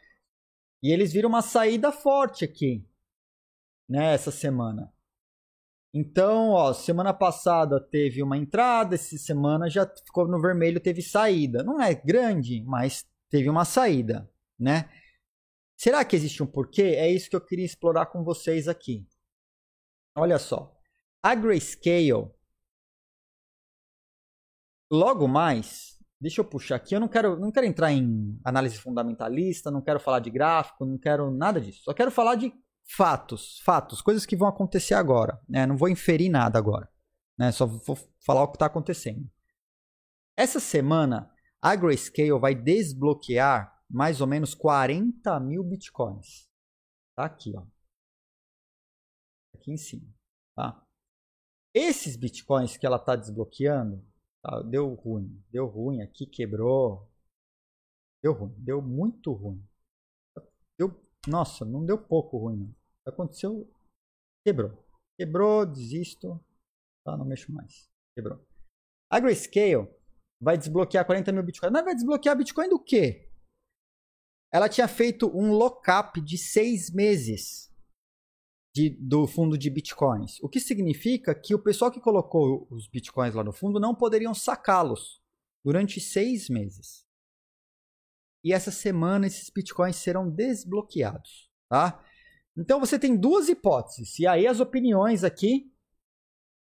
E eles viram uma saída forte aqui, né, essa semana. Então, ó, semana passada teve uma entrada, essa semana já ficou no vermelho, teve saída. Não é grande, mas teve uma saída, né? Será que existe um porquê? É isso que eu queria explorar com vocês aqui. Olha só. A Grayscale, logo mais, deixa eu puxar aqui, eu não quero, não quero entrar em análise fundamentalista, não quero falar de gráfico, não quero nada disso. Só quero falar de fatos, fatos, coisas que vão acontecer agora, né? Não vou inferir nada agora, né? Só vou falar o que está acontecendo. Essa semana, a Grayscale vai desbloquear mais ou menos quarenta mil bitcoins. Tá aqui, ó. Aqui em cima, tá? Esses bitcoins que ela está desbloqueando, tá? Deu ruim, deu ruim aqui, quebrou. Deu ruim, deu muito ruim. Deu, nossa, não deu pouco ruim. Aconteceu, quebrou. Quebrou, desisto. Tá, não mexo mais. Quebrou. A Grayscale vai desbloquear quarenta mil bitcoins. Mas vai desbloquear bitcoin do quê? Ela tinha feito um lockup de seis meses de, do fundo de bitcoins. O que significa que o pessoal que colocou os bitcoins lá no fundo não poderiam sacá-los durante seis meses. E essa semana esses bitcoins serão desbloqueados, tá? Então você tem duas hipóteses. E aí as opiniões aqui,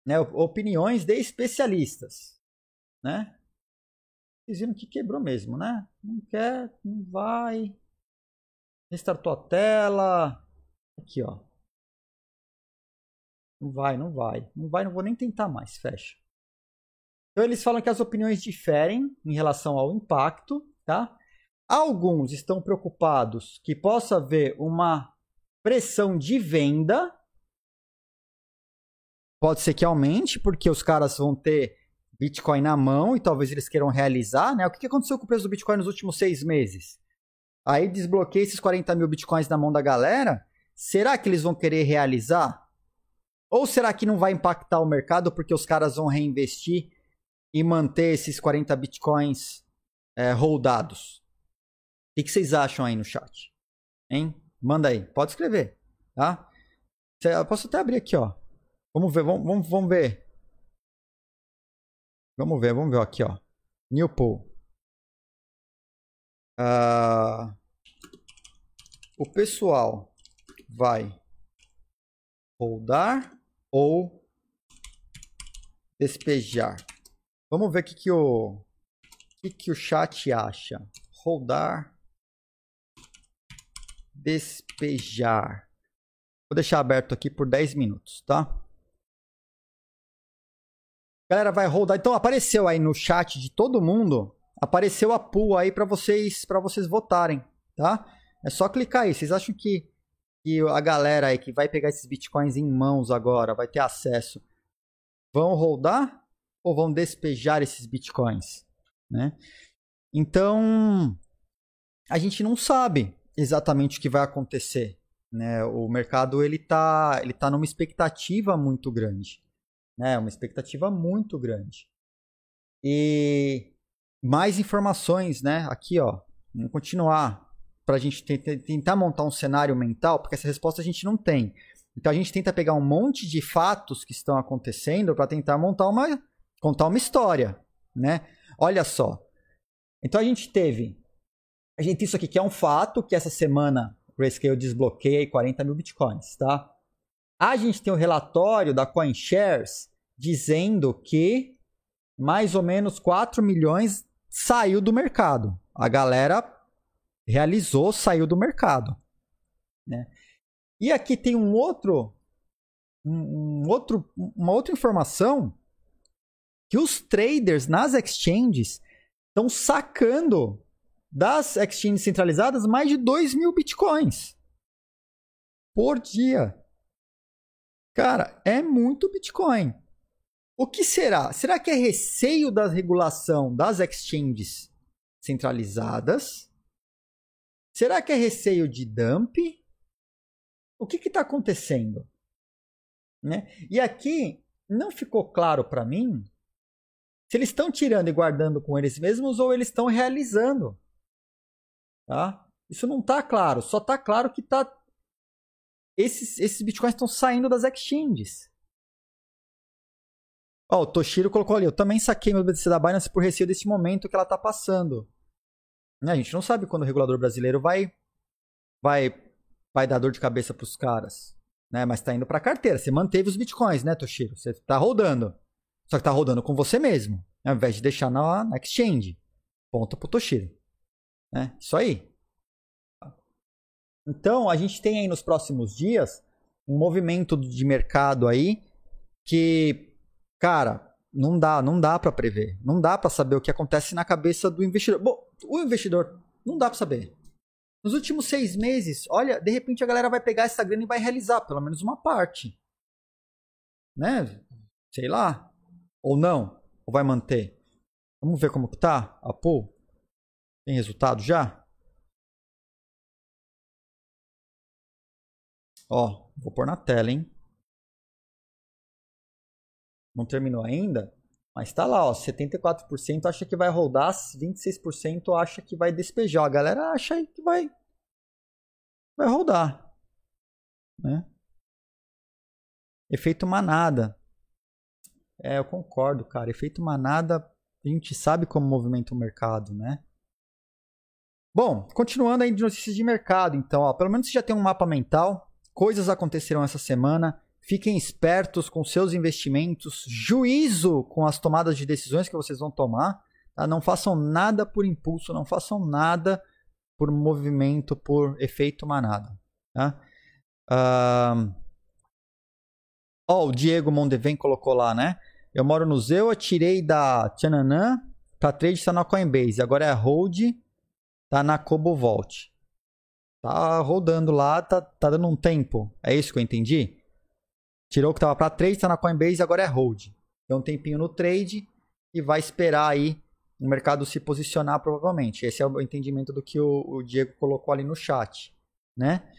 né? Opiniões de especialistas, né? Vocês viram que quebrou mesmo, né? Não quer, não vai. Restartou a tela. Aqui, ó. Não vai, não vai. Não vai, não vou nem tentar mais. Fecha. Então eles falam que as opiniões diferem em relação ao impacto, tá? Alguns estão preocupados que possa haver uma pressão de venda. Pode ser que aumente, porque os caras vão ter Bitcoin na mão e talvez eles queiram realizar, né? O que aconteceu com o preço do Bitcoin nos últimos seis meses? Aí desbloqueia esses quarenta mil Bitcoins na mão da galera. Será que eles vão querer realizar? Ou será que não vai impactar o mercado porque os caras vão reinvestir e manter esses quarenta Bitcoins é, holdados? O que vocês acham aí no chat? Hein? Manda aí, pode escrever, tá? Eu posso até abrir aqui, ó. Vamos ver, vamos, vamos, vamos ver. Vamos ver, vamos ver aqui, ó. New Pool. Uh, o pessoal vai holdar ou despejar? Vamos ver o que, que, o, que, que o chat acha. Holdar. Despejar. Vou deixar aberto aqui por dez minutos, tá? Galera, vai holdar. Então apareceu aí no chat de todo mundo, apareceu a pool aí para vocês, para vocês votarem, tá? É só clicar aí. Vocês acham que, que a galera aí que vai pegar esses bitcoins em mãos agora, vai ter acesso, vão holdar ou vão despejar esses bitcoins, né? Então, a gente não sabe exatamente o que vai acontecer, né? O mercado, ele tá, ele tá numa expectativa muito grande, né? Uma expectativa muito grande. E mais informações, né? Aqui, ó. Vamos continuar para a gente tentar montar um cenário mental, porque essa resposta a gente não tem. Então a gente tenta pegar um monte de fatos que estão acontecendo para tentar montar uma, contar uma história, né? Olha só. Então a gente teve, a gente, isso aqui que é um fato, que essa semana o Grayscale desbloqueia quarenta mil bitcoins, tá? A gente tem um relatório da CoinShares dizendo que mais ou menos quatro milhões saiu do mercado. A galera realizou, saiu do mercado, né? E aqui tem um outro, um outro, uma outra informação que os traders nas exchanges estão sacando das exchanges centralizadas mais de dois mil bitcoins por dia. Cara, é muito Bitcoin. O que será? Será que é receio da regulação das exchanges centralizadas? Será que é receio de dump? O que está acontecendo, né? E aqui não ficou claro para mim se eles estão tirando e guardando com eles mesmos ou eles estão realizando, tá? Isso não está claro. Só está claro que está... Esses, esses bitcoins estão saindo das exchanges. Ó, o Toshiro colocou ali: eu também saquei meu B T C da Binance por receio desse momento que ela está passando. A gente não sabe quando o regulador brasileiro vai, vai, vai dar dor de cabeça para os caras, né? Mas está indo para a carteira. Você manteve os bitcoins, né, Toshiro? Você está rodando. Só que está rodando com você mesmo, né? Ao invés de deixar na, na exchange. Ponto para o Toshiro, né? Isso aí. Então, a gente tem aí nos próximos dias um movimento de mercado aí que, cara, não dá, não dá para prever. Não dá para saber o que acontece na cabeça do investidor. Bom, o investidor não dá para saber. Nos últimos seis meses, olha, de repente a galera vai pegar essa grana e vai realizar pelo menos uma parte, né? Sei lá. Ou não. Ou vai manter. Vamos ver como que tá a pool. Tem resultado já? Ó, vou pôr na tela, hein? Não terminou ainda, mas tá lá, ó, setenta e quatro por cento acha que vai rodar, vinte e seis por cento acha que vai despejar. A galera acha aí que vai vai rodar, né? Efeito manada. É, eu concordo, cara. Efeito manada, a gente sabe como movimenta o mercado, né? Bom, continuando aí de notícias de mercado, então, ó, pelo menos você já tem um mapa mental. Coisas aconteceram essa semana. Fiquem espertos com seus investimentos. Juízo com as tomadas de decisões que vocês vão tomar, tá? Não façam nada por impulso. Não façam nada por movimento, por efeito manada, tá? Uh... Oh, o Diego Mondevin colocou lá, né? Eu moro no Zewa, tirei da Tchananã para trade, está na Coinbase. Agora é a Hold, tá na Cobovolt. Tá rodando lá, tá, tá dando um tempo. É isso que eu entendi? Tirou o que tava para trade, tá na Coinbase, agora é hold. Deu um tempinho no trade e vai esperar aí o mercado se posicionar provavelmente. Esse é o entendimento do que o, o Diego colocou ali no chat, né?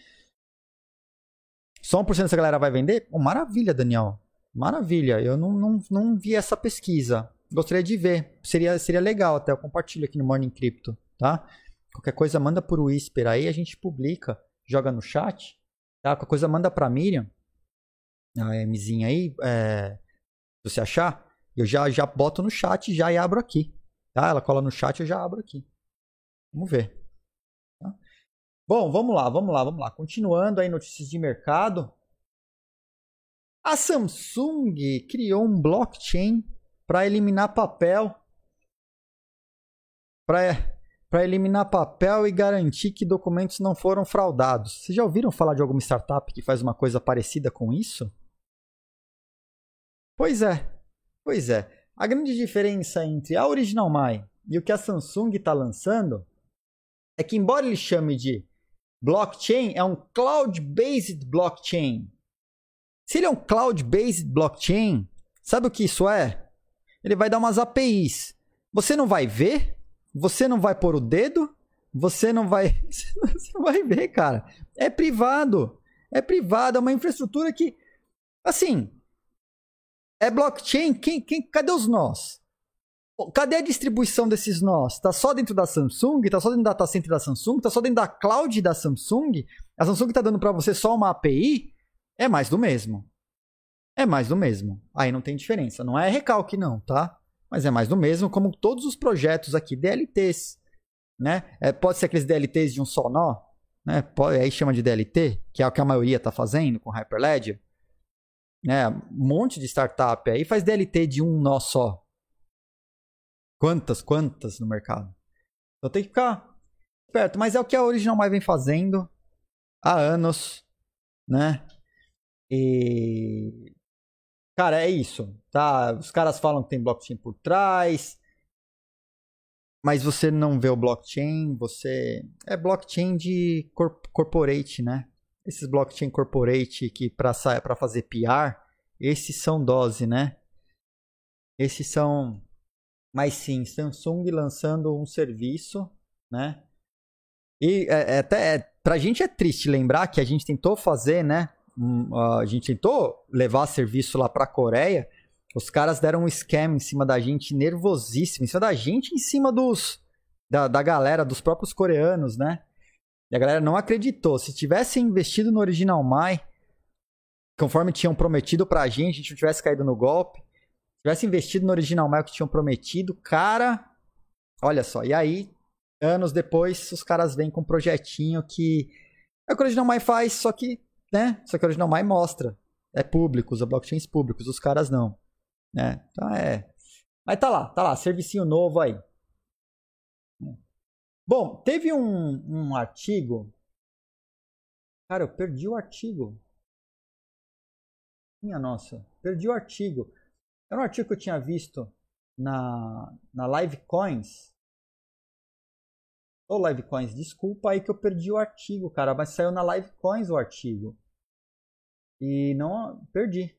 Só um por cento dessa galera vai vender? Oh, maravilha, Daniel. Maravilha. Eu não, não, não vi essa pesquisa. Gostaria de ver. Seria, seria legal até. Eu compartilho aqui no Morning Crypto, tá? Qualquer coisa manda por Whisper aí, a gente publica, joga no chat, tá? Qualquer coisa manda pra Miriam, a Mzinha aí, é, se você achar, eu já, já boto no chat já e abro aqui, tá? Ela cola no chat, eu já abro aqui. Vamos ver. Tá? Bom, vamos lá, vamos lá, vamos lá. Continuando aí notícias de mercado. A Samsung criou um blockchain para eliminar papel, para... para eliminar papel e garantir que documentos não foram fraudados. Vocês já ouviram falar de alguma startup que faz uma coisa parecida com isso? Pois é, pois é. A grande diferença entre a OriginalMy e o que a Samsung está lançando é que, embora ele chame de blockchain, é um cloud-based blockchain. Se ele é um cloud-based blockchain, sabe o que isso é? Ele vai dar umas A P Is. Você não vai ver... Você não vai pôr o dedo, você não vai, você não vai ver, cara. É privado, é privado, é uma infraestrutura que, assim, é blockchain, quem, quem, cadê os nós? Cadê a distribuição desses nós? Tá só dentro da Samsung, tá só dentro da data center da Samsung, tá só dentro da cloud da Samsung? A Samsung tá dando para você só uma A P I? É mais do mesmo, é mais do mesmo. Aí não tem diferença, não é recalque não, tá? Mas é mais do mesmo, como todos os projetos aqui, D L Ts, né? É, pode ser aqueles D L Ts de um só nó, né? Pode, aí chama de D L T, que é o que a maioria está fazendo com Hyperledger, né, um monte de startup aí faz D L T de um nó só. Quantas, quantas no mercado. Então tem que ficar esperto. Mas é o que a OriginalMy vem fazendo há anos, né? E... cara, é isso, tá? Os caras falam que tem blockchain por trás, mas você não vê o blockchain, você... é blockchain de corp- corporate, né? Esses blockchain corporate que pra, sa- pra fazer P R, esses são dose, né? Esses são... mas sim, Samsung lançando um serviço, né? E é, é, até, é, pra gente é triste lembrar que a gente tentou fazer, né? Um, uh, a gente tentou levar serviço lá pra Coreia, os caras deram um scam em cima da gente, nervosíssimo, em cima da gente, em cima dos... Da, da galera, dos próprios coreanos, né? E a galera não acreditou. Se tivesse investido no OriginalMy, conforme tinham prometido pra gente, a gente não tivesse caído no golpe. Se tivesse investido no OriginalMy, o que tinham prometido, cara... olha só, e aí, anos depois, os caras vêm com um projetinho que... é o que o OriginalMy faz, só que... né? Só que o OriginalMy mostra. É público, usa blockchains públicos, os caras não. Né? Então é. Mas tá lá, tá lá, servicinho novo aí. Bom, teve um, um artigo. Cara, eu perdi o artigo. Minha nossa, perdi o artigo. Era um artigo que eu tinha visto na, na Live Coins. Ô, oh, Live Coins, desculpa aí que eu perdi o artigo, cara. Mas saiu na Live Coins o artigo. E não... Perdi.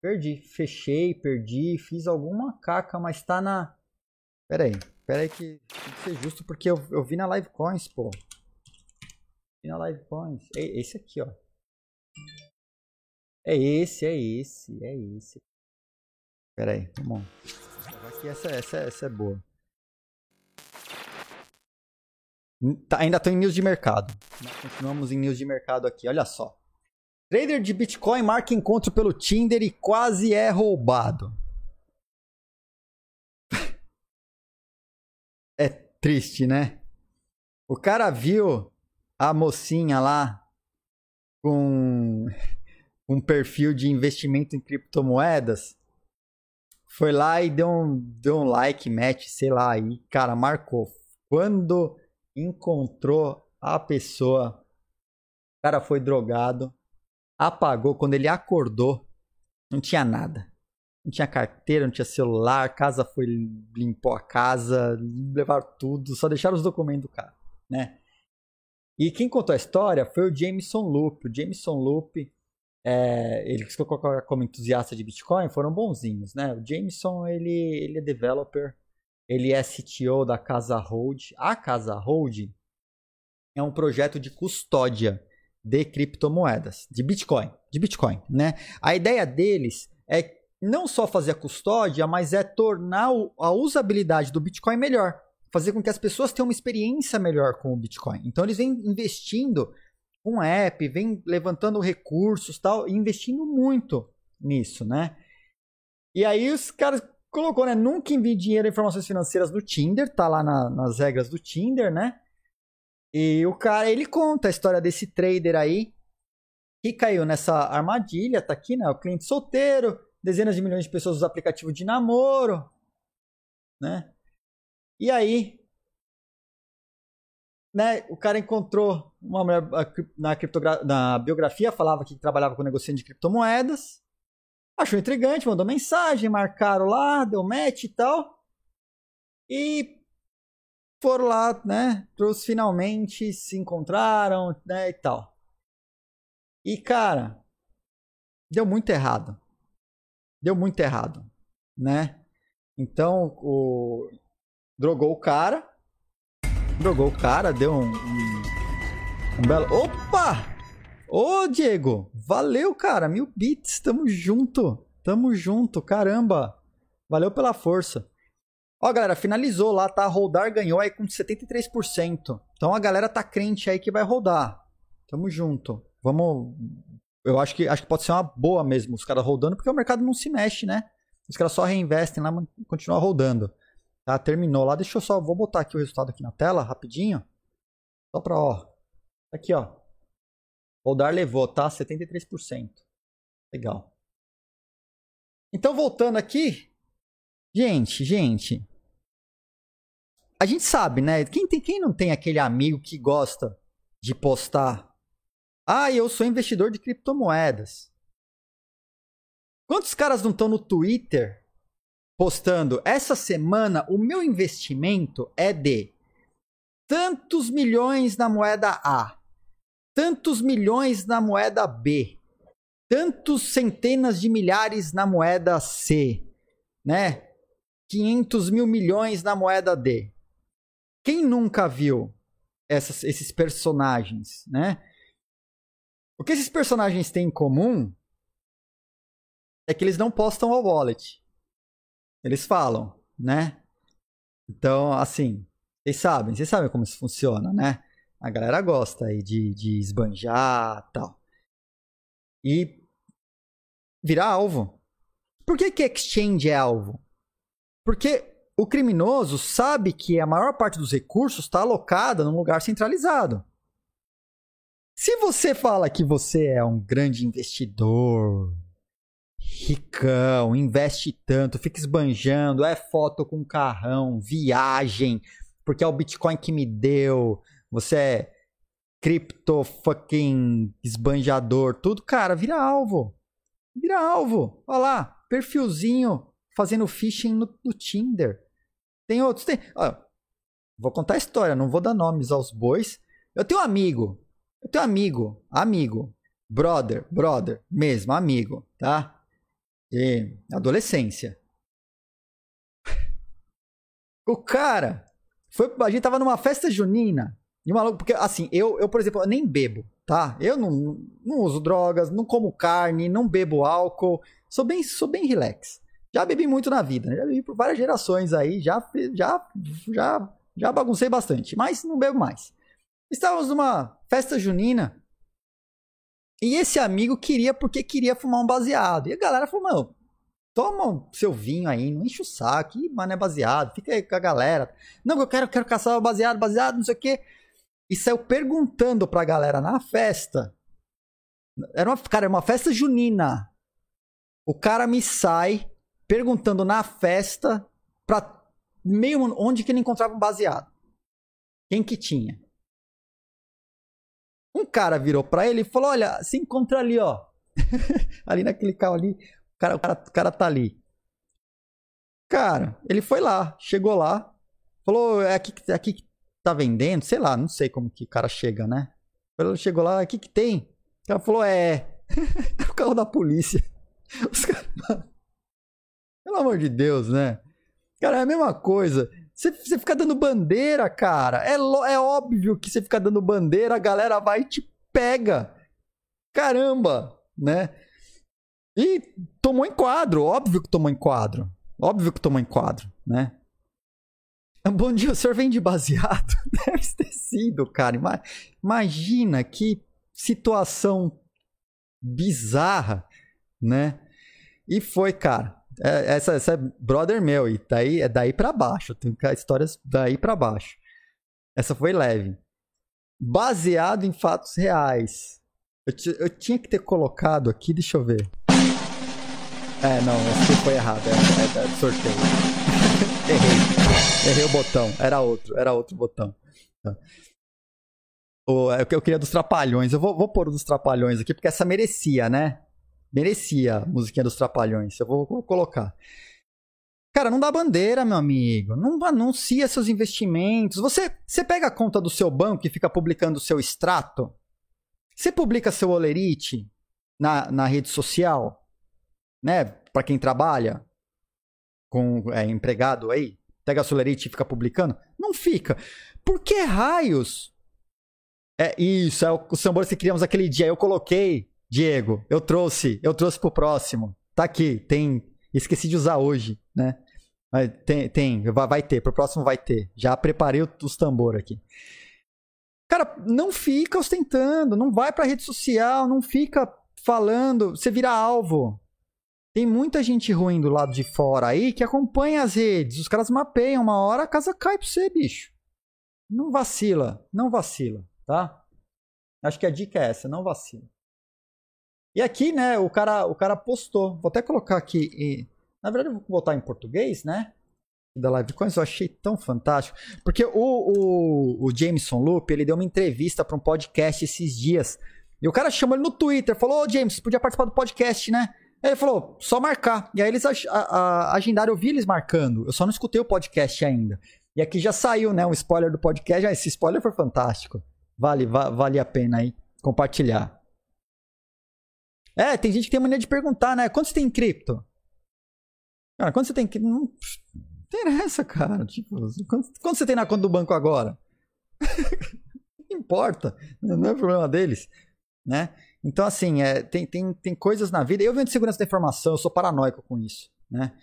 Perdi. Fechei, perdi. Fiz alguma caca, mas tá na... Pera aí. Pera aí que... tem que ser justo, porque eu, eu vi na Live Coins, pô. Vi na Live Coins. É esse aqui, ó. É esse, é esse, é esse. Pera aí, vamos lá. Essa, essa, essa é boa. Tá, ainda estou em news de mercado. Nós continuamos em news de mercado aqui, olha só. Trader de Bitcoin marca encontro pelo Tinder e quase é roubado. É triste, né? O cara viu a mocinha lá com um perfil de investimento em criptomoedas. Foi lá e deu um, deu um like, match, sei lá, aí, cara, marcou. Quando... encontrou a pessoa, o cara foi drogado, apagou, quando ele acordou, não tinha nada. Não tinha carteira, não tinha celular, a casa foi, limpou a casa, levaram tudo, só deixaram os documentos do cara, né? E quem contou a história foi o Jameson Lopp. O Jameson Lopp, é, ele que se colocou como entusiasta de Bitcoin, foram bonzinhos, né? O Jameson, ele, ele é developer. Ele é C T O da Casa Hold. A Casa Hold é um projeto de custódia de criptomoedas, de Bitcoin, de Bitcoin, né? A ideia deles é não só fazer a custódia, mas é tornar a usabilidade do Bitcoin melhor, fazer com que as pessoas tenham uma experiência melhor com o Bitcoin. Então eles vêm investindo com app, vêm levantando recursos, tal, e investindo muito nisso, né? E aí os caras colocou, né? Nunca envie dinheiro e informações financeiras do Tinder. Tá lá na, nas regras do Tinder, né? E o cara, ele conta a história desse trader aí que caiu nessa armadilha. Tá aqui, né? O cliente solteiro. Dezenas de milhões de pessoas usam aplicativo de namoro, né? E aí, né? O cara encontrou uma mulher na, criptogra- na biografia. Falava que trabalhava com negociante de criptomoedas. Achou intrigante, mandou mensagem, marcaram lá, deu match e tal. E foram lá, né? Trouxe, finalmente se encontraram, né? E tal. E, cara, deu muito errado. Deu muito errado, né? Então, o... drogou o cara. Drogou o cara, deu um... um, um belo... Opa! Ô, Diego, valeu, cara, mil bits, tamo junto, tamo junto, caramba, valeu pela força. Ó, galera, finalizou lá, tá, a Holdar ganhou aí com setenta e três por cento, então a galera tá crente aí que vai rodar, tamo junto, vamos, eu acho que, acho que pode ser uma boa mesmo, os caras rodando, porque o mercado não se mexe, né, os caras só reinvestem lá e continuam rodando, tá, terminou lá, deixa eu só, vou botar aqui o resultado aqui na tela, rapidinho, só pra, ó, aqui, ó. O dólar levou, tá? setenta e três por cento. Legal. Então, voltando aqui, gente, gente, a gente sabe, né? Quem, tem, quem não tem aquele amigo que gosta de postar? Ah, eu sou investidor de criptomoedas. Quantos caras não estão no Twitter postando? Essa semana o meu investimento é de tantos milhões na moeda A, tantos milhões na moeda B, tantos centenas de milhares na moeda C, né? quinhentos mil milhões na moeda D. Quem nunca viu essas, esses personagens, né? O que esses personagens têm em comum é que eles não postam ao wallet. Eles falam, né? Então, assim, vocês sabem, vocês sabem como isso funciona, né? A galera gosta aí de, de esbanjar e tal. E virar alvo. Por que que exchange é alvo? Porque o criminoso sabe que a maior parte dos recursos está alocada num lugar centralizado. Se você fala que você é um grande investidor, ricão, investe tanto, fica esbanjando, é foto com carrão, viagem, porque é o Bitcoin que me deu, você é cripto fucking esbanjador, tudo, cara, vira alvo, vira alvo, olha lá, perfilzinho fazendo phishing no, no Tinder, tem outros, tem, ó, vou contar a história, não vou dar nomes aos bois, eu tenho um amigo, eu tenho um amigo, amigo, brother, brother, mesmo, amigo, tá? E adolescência. O cara foi, a gente tava numa festa junina e maluco, porque assim, eu, eu por exemplo, eu nem bebo, tá? Eu não, não uso drogas, não como carne, não bebo álcool, sou bem, sou bem relax. Já bebi muito na vida, né? Já bebi por várias gerações aí, já, já, já, já baguncei bastante, mas não bebo mais. Estávamos numa festa junina. E esse amigo queria porque queria fumar um baseado. E a galera falou, mano, toma seu vinho aí, não enche o saco. Ih, mano, é baseado, fica aí com a galera. Não, eu quero, quero caçar baseado, baseado, não sei o quê. E saiu perguntando pra galera na festa. Era uma, cara, era uma festa junina. O cara me sai perguntando na festa pra meio onde que ele encontrava um baseado. Quem que tinha? Um cara virou pra ele e falou, olha, se encontra ali, ó. Ali naquele carro ali, o cara, o, cara, o cara tá ali. Cara, ele foi lá, chegou lá, falou, é aqui, é aqui que tá vendendo? Sei lá, não sei como que o cara chega, né? Ele chegou lá, aqui que tem? O cara falou, é, é o carro da polícia. Os caras, pelo amor de Deus, né? Cara, é a mesma coisa. Você, você fica dando bandeira, cara. É, é óbvio que você fica dando bandeira, a galera vai e te pega. Caramba, né? E tomou em quadro. Óbvio que tomou em quadro. Óbvio que tomou em quadro, né? Bom dia, o senhor vende baseado? Deve ter sido, cara. Imagina que situação bizarra, né? E foi, cara. É, essa, essa é brother meu, e daí, é daí pra baixo, tem histórias daí pra baixo. Essa foi leve. Baseado em fatos reais. Eu, eu tinha que ter colocado aqui, deixa eu ver. É, não, esse foi errado, é, é, é sorteio. Errei, errei o botão, era outro, era outro botão. O, eu queria dos Trapalhões, eu vou, vou pôr o dos Trapalhões aqui, porque essa merecia, né? Merecia a musiquinha dos Trapalhões. Eu vou, vou colocar. Cara, não dá bandeira, meu amigo. Não anuncia seus investimentos. Você, você pega a conta do seu banco e fica publicando o seu extrato? Você publica seu holerite na, na rede social? Né? Pra quem trabalha com é, empregado aí. Pega seu holerite e fica publicando? Não fica. Por que raios? É isso. É o Samboros que criamos aquele dia. Eu coloquei. Diego, eu trouxe, eu trouxe pro próximo. Tá aqui, tem. Esqueci de usar hoje, né? Mas tem, tem, vai ter, pro próximo vai ter. Já preparei os tambor aqui. Cara, não fica ostentando, não vai pra rede social, não fica falando, você vira alvo. Tem muita gente ruim do lado de fora aí que acompanha as redes, os caras mapeiam, uma hora a casa cai pra você, bicho. Não vacila, não vacila, tá? Acho que a dica é essa, não vacila. E aqui, né, o cara, o cara postou. Vou até colocar aqui, e, na verdade eu vou botar em português, né? Da Livecoins, eu achei tão fantástico. Porque o, o, o Jameson Lopp, ele deu uma entrevista para um podcast esses dias. E o cara chamou ele no Twitter, falou, ô oh, James, podia participar do podcast, né? Aí ele falou, só marcar. E aí eles a, a, agendaram, eu vi eles marcando. Eu só não escutei o podcast ainda. E aqui já saiu, né, um spoiler do podcast. Ah, esse spoiler foi fantástico. Vale, va, vale a pena aí compartilhar. É, tem gente que tem mania de perguntar, né? Quanto você tem em cripto? Cara, quanto você tem em cripto? Não interessa, cara. Tipo, quanto, quanto você tem na conta do banco agora? Não importa. Não é problema deles, né? Então, assim, é, tem, tem, tem coisas na vida... Eu venho de segurança da informação, eu sou paranoico com isso, né?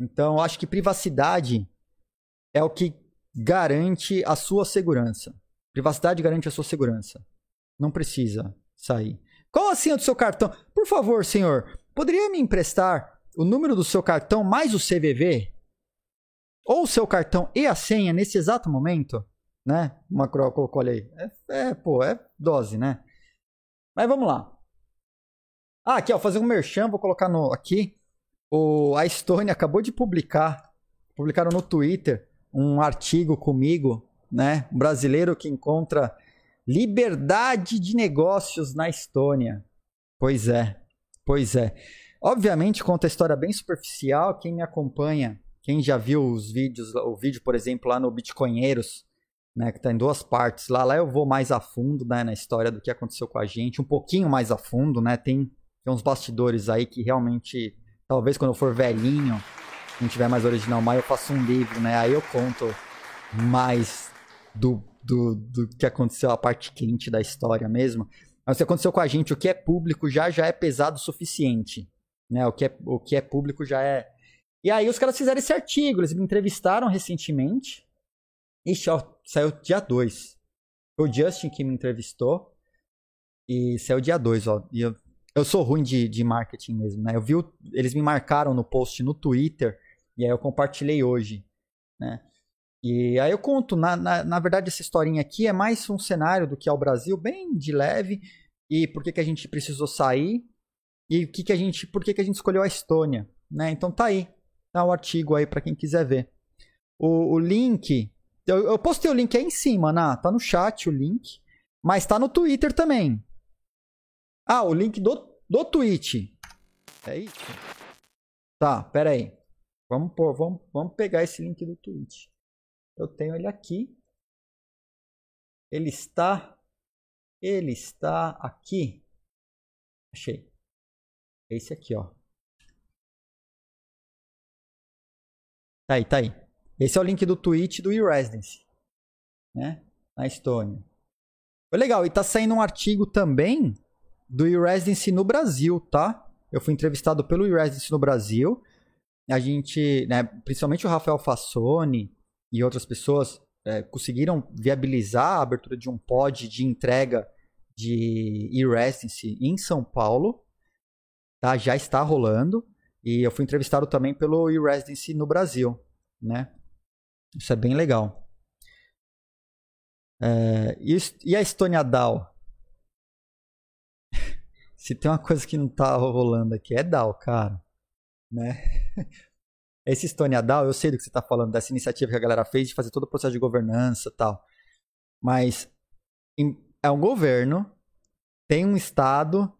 Então, eu acho que privacidade é o que garante a sua segurança. Privacidade garante a sua segurança. Não precisa sair. Qual a senha do seu cartão? Por favor, senhor, poderia me emprestar o número do seu cartão mais o C V V? Ou o seu cartão e a senha nesse exato momento? Né? O Macro colocou ali. É, é, pô, é dose, né? Mas vamos lá. Ah, aqui, ó, fazer um merchan, vou colocar no, aqui. O, a Estonia acabou de publicar, publicaram no Twitter, um artigo comigo, né? Um brasileiro que encontra liberdade de negócios na Estonia. Pois é, pois é. Obviamente, conta a história bem superficial, quem me acompanha, quem já viu os vídeos, o vídeo, por exemplo, lá no Bitcoinheiros, né, que está em duas partes. Lá, lá eu vou mais a fundo, né, na história do que aconteceu com a gente. Um pouquinho mais a fundo, né? Tem, tem uns bastidores aí que realmente... Talvez quando eu for velhinho, não tiver mais original, mas eu faço um livro, né? Aí eu conto mais do, do, do que aconteceu, a parte quente da história mesmo. Mas o que aconteceu com a gente, o que é público já, já é pesado o suficiente, né? O que é, o que é público já é... E aí os caras fizeram esse artigo, eles me entrevistaram recentemente. Ixi, ó, saiu dia dois. Foi o Justin que me entrevistou. E saiu dia dois, ó. E eu, eu sou ruim de, de marketing mesmo, né? Eu vi o, eles me marcaram no post no Twitter. E aí eu compartilhei hoje, né? E aí eu conto. Na, na, na verdade, essa historinha aqui é mais um cenário do que ao Brasil. Bem de leve. E por que, que a gente precisou sair. E que que a gente, por que, que a gente escolheu a Estônia, né? Então tá aí. Tá o artigo aí pra quem quiser ver. O, o link... Eu postei o link aí em cima, né? Tá no chat o link, mas tá no Twitter também. Ah, o link do, do tweet. É isso? Tá, pera aí. Vamos, pôr, vamos, vamos pegar esse link do tweet. Eu tenho ele aqui. Ele está... Ele está aqui. Achei. Esse aqui, ó. Tá aí, tá aí. Esse é o link do tweet do eResidency, né? Na Estônia. Foi legal. E tá saindo um artigo também do eResidency no Brasil, tá? Eu fui entrevistado pelo eResidency no Brasil. A gente, né, principalmente o Rafael Fassoni e outras pessoas é, conseguiram viabilizar a abertura de um pod de entrega de eResidency em São Paulo. Tá? Já está rolando. E eu fui entrevistado também pelo eResidency no Brasil, né? Isso é bem legal. É, e a Estonia D A O? Se tem uma coisa que não tá rolando aqui, é D A O, cara. Né? Esse Estonia D A O, eu sei do que você tá falando, dessa iniciativa que a galera fez de fazer todo o processo de governança e tal. Mas é um governo, tem um estado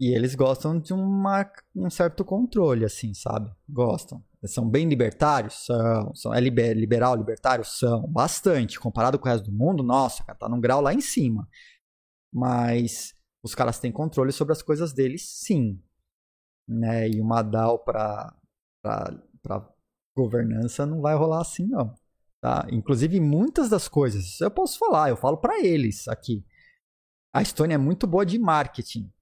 e eles gostam de uma, um certo controle, assim, sabe? Gostam. São bem libertários? São. são é liber, liberal, libertário? São. Bastante. Comparado com o resto do mundo, nossa, cara, tá num grau lá em cima. Mas os caras têm controle sobre as coisas deles, sim. Né? E uma D A O pra, pra, pra governança não vai rolar assim, não. Tá? Inclusive, muitas das coisas, eu posso falar, eu falo pra eles aqui. A Estônia é muito boa de marketing.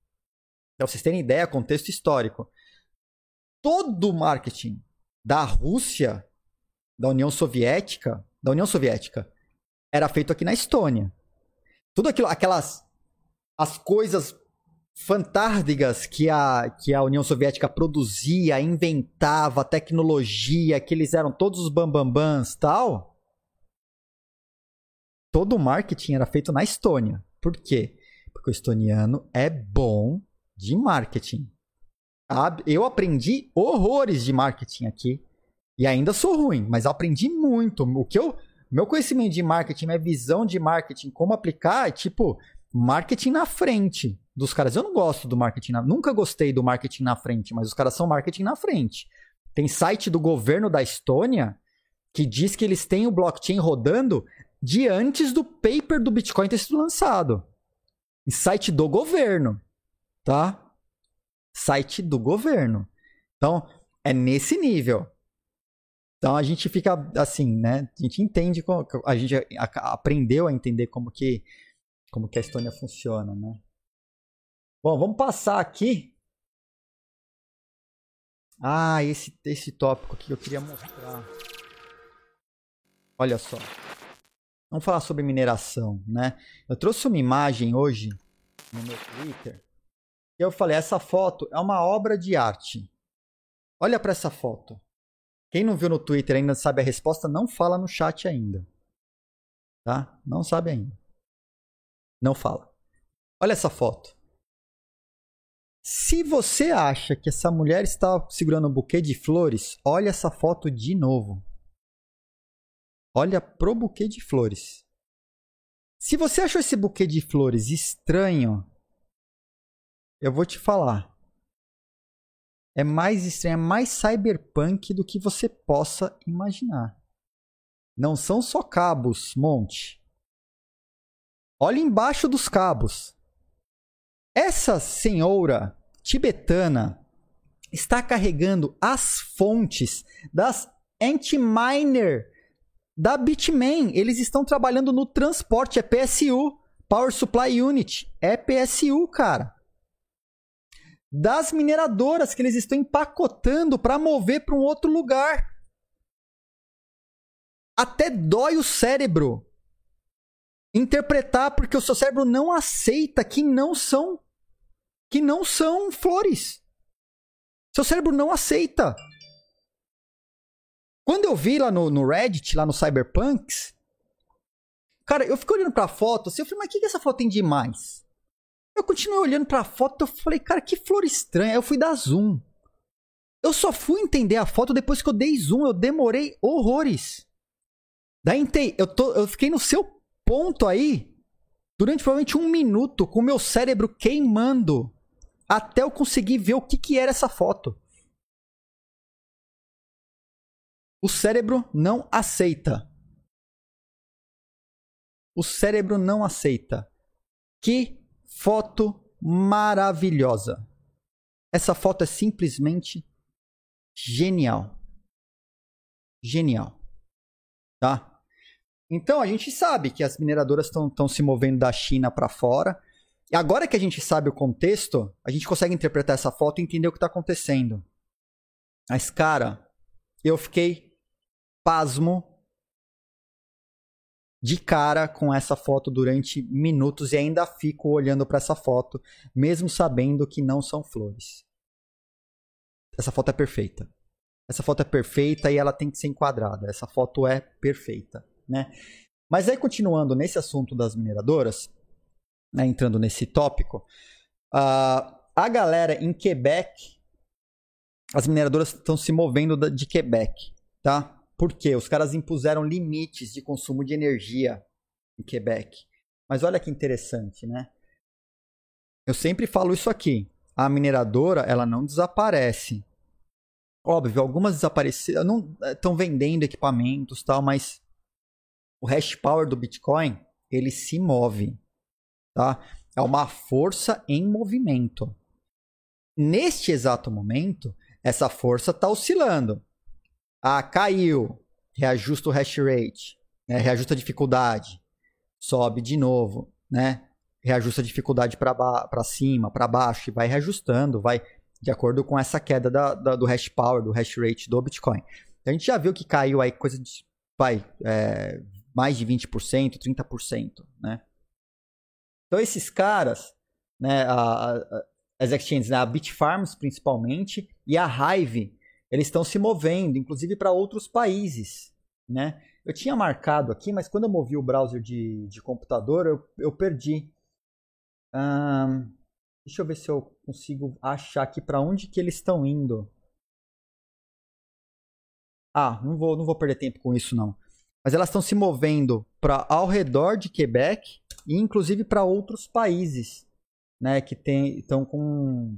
Pra vocês terem ideia, contexto histórico. Todo marketing da Rússia, da União Soviética, da União Soviética, era feito aqui na Estônia. Tudo aquilo, aquelas as coisas fantásticas que a, que a União Soviética produzia, inventava, tecnologia, que eles eram todos os bambambans e tal, todo o marketing era feito na Estônia. Por quê? Porque o estoniano é bom de marketing. Eu aprendi horrores de marketing aqui. E ainda sou ruim, mas aprendi muito. O que eu, meu conhecimento de marketing, minha visão de marketing, como aplicar, é tipo, marketing na frente dos caras. Eu não gosto do marketing, na, nunca gostei do marketing na frente, mas os caras são marketing na frente. Tem site do governo da Estônia que diz que eles têm o blockchain rodando de antes do paper do Bitcoin ter sido lançado. E site do governo, tá? Site do governo. Então, é nesse nível. Então, a gente fica assim, né? A gente entende, como, a gente aprendeu a entender como que, como que a Estônia funciona, né? Bom, vamos passar aqui. Ah, esse, esse tópico que eu queria mostrar. Olha só. Vamos falar sobre mineração, né? Eu trouxe uma imagem hoje no meu Twitter. E eu falei, essa foto é uma obra de arte. Olha para essa foto. Quem não viu no Twitter ainda sabe a resposta, não fala no chat ainda. Tá? Não sabe ainda. Não fala. Olha essa foto. Se você acha que essa mulher está segurando um buquê de flores, olha essa foto de novo. Olha pro buquê de flores. Se você achou esse buquê de flores estranho, eu vou te falar. É mais estranho, é mais cyberpunk do que você possa imaginar. Não são só cabos, monte. Olha embaixo dos cabos. Essa senhora tibetana está carregando as fontes das anti-miner da Bitmain. Eles estão trabalhando no transporte, é P S U, Power Supply Unit, é P S U, cara. Das mineradoras que eles estão empacotando para mover para um outro lugar. Até dói o cérebro interpretar, porque o seu cérebro não aceita que não são que não são flores. Seu cérebro não aceita. Quando eu vi lá no, no Reddit, lá no Cyberpunks, cara, eu fico olhando para a foto, assim, eu falei, mas o que, que essa foto tem demais? Eu continuei olhando pra foto, eu falei, cara, que flor estranha. Aí eu fui dar zoom. Eu só fui entender a foto depois que eu dei zoom. Eu demorei horrores. Daí eu, tô, eu fiquei no seu ponto aí, durante provavelmente um minuto, com o meu cérebro queimando, até eu conseguir ver o que, que era essa foto. O cérebro não aceita. O cérebro não aceita. Que... foto maravilhosa. Essa foto é simplesmente genial. Genial. Tá? Então a gente sabe que as mineradoras estão se movendo da China para fora. E agora que a gente sabe o contexto, a gente consegue interpretar essa foto e entender o que está acontecendo. Mas, cara, eu fiquei pasmo. De cara com essa foto durante minutos e ainda fico olhando para essa foto, mesmo sabendo que não são flores. Essa foto é perfeita. Essa foto é perfeita e ela tem que ser enquadrada. Essa foto é perfeita, né? Mas aí, continuando nesse assunto das mineradoras, né, entrando nesse tópico, uh, a galera em Quebec, as mineradoras estão se movendo de Quebec, tá? Por quê? Os caras impuseram limites de consumo de energia em Quebec. Mas olha que interessante, né? Eu sempre falo isso aqui. A mineradora, ela não desaparece. Óbvio, algumas desapareceram, não estão vendendo equipamentos e tal, mas o hash power do Bitcoin, ele se move, tá? É uma força em movimento. Neste exato momento, essa força está oscilando. Ah, caiu, reajusta o hash rate, né? Reajusta a dificuldade, sobe de novo, né? Reajusta a dificuldade para ba- para cima, para baixo, e vai reajustando, vai de acordo com essa queda da, da, do hash power, do hash rate do Bitcoin. Então, a gente já viu que caiu aí coisa de vai, é, mais de vinte por cento, trinta por cento. Né? Então, esses caras, né, a, a, as exchanges, né, a BitFarms principalmente e a Hive, eles estão se movendo, inclusive para outros países, né? Eu tinha marcado aqui, mas quando eu movi o browser de, de computador, eu, eu perdi. Um, deixa eu ver se eu consigo achar aqui para onde que eles estão indo. Ah, não vou, não vou perder tempo com isso não. Mas elas estão se movendo para ao redor de Quebec e inclusive para outros países, né, que estão com,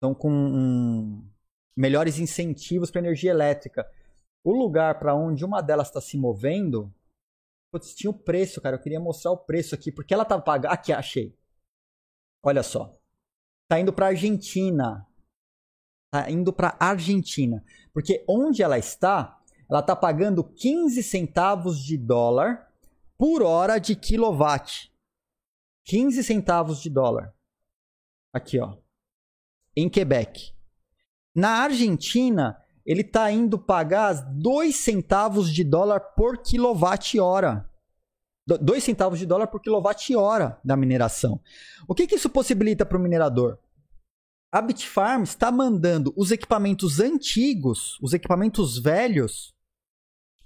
tão com um, melhores incentivos para energia elétrica. O lugar para onde uma delas está se movendo, putz, tinha o preço, cara, eu queria mostrar o preço aqui, porque ela tá pagando, aqui achei. Olha só, tá indo para Argentina. Tá indo para Argentina, porque onde ela está, ela tá pagando quinze centavos de dólar por hora de quilowatt. quinze centavos de dólar. Aqui, ó. Em Quebec. Na Argentina, ele tá indo pagar dois centavos de dólar por quilowatt-hora. dois centavos de dólar por quilowatt-hora da mineração. O que que isso possibilita para o minerador? A BitFarms está mandando os equipamentos antigos, os equipamentos velhos,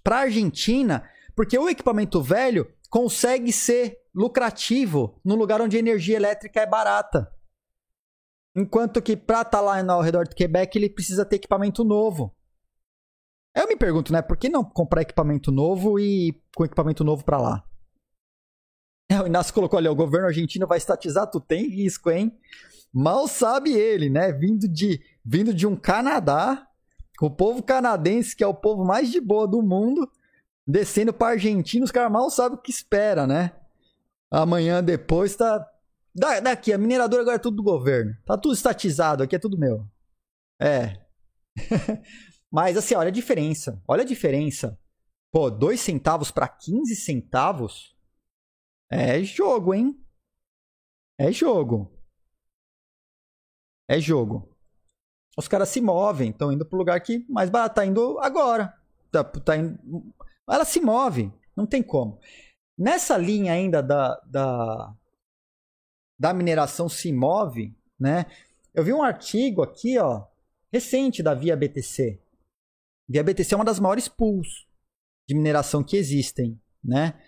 para a Argentina, porque o equipamento velho consegue ser lucrativo no lugar onde a energia elétrica é barata. Enquanto que para estar tá lá ao redor do Quebec, ele precisa ter equipamento novo. Eu me pergunto, né? Por que não comprar equipamento novo e ir com equipamento novo para lá? O Inácio colocou, olha, o governo argentino vai estatizar, tu tem risco, hein? Mal sabe ele, né? Vindo de, vindo de um Canadá, o povo canadense, que é o povo mais de boa do mundo, descendo para Argentina, os caras mal sabem o que espera, né? Amanhã depois tá... Da, daqui, a mineradora agora é tudo do governo. Tá tudo estatizado, aqui é tudo meu. É. Mas assim, olha a diferença. Olha a diferença. Pô, dois centavos para quinze centavos? É jogo, hein? É jogo. É jogo. Os caras se movem, estão indo para o lugar que mais barato. Tá indo agora. Tá, tá indo... Ela se move, não tem como. Nessa linha ainda da, da, da mineração se move, né? Eu vi um artigo aqui, ó, recente da Via B T C. Via B T C é uma das maiores pools de mineração que existem, né?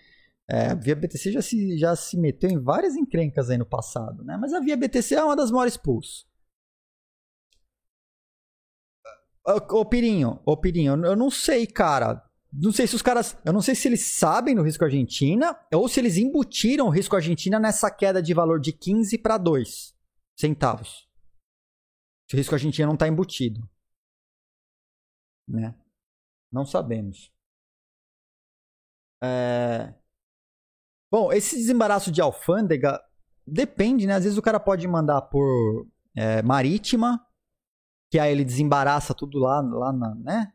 É, a Via B T C já se, já se meteu em várias encrencas aí no passado, né? Mas a Via B T C é uma das maiores pools. Ô Pirinho, ô Pirinho, eu não sei, cara. Não sei se os caras. Eu não sei se eles sabem do risco Argentina ou se eles embutiram o risco Argentina nessa queda de valor de quinze para dois centavos. Se o risco Argentina não está embutido, né? Não sabemos. É... Bom, esse desembaraço de alfândega depende, né? Às vezes o cara pode mandar por é, marítima. Que aí ele desembaraça tudo lá, lá na, né?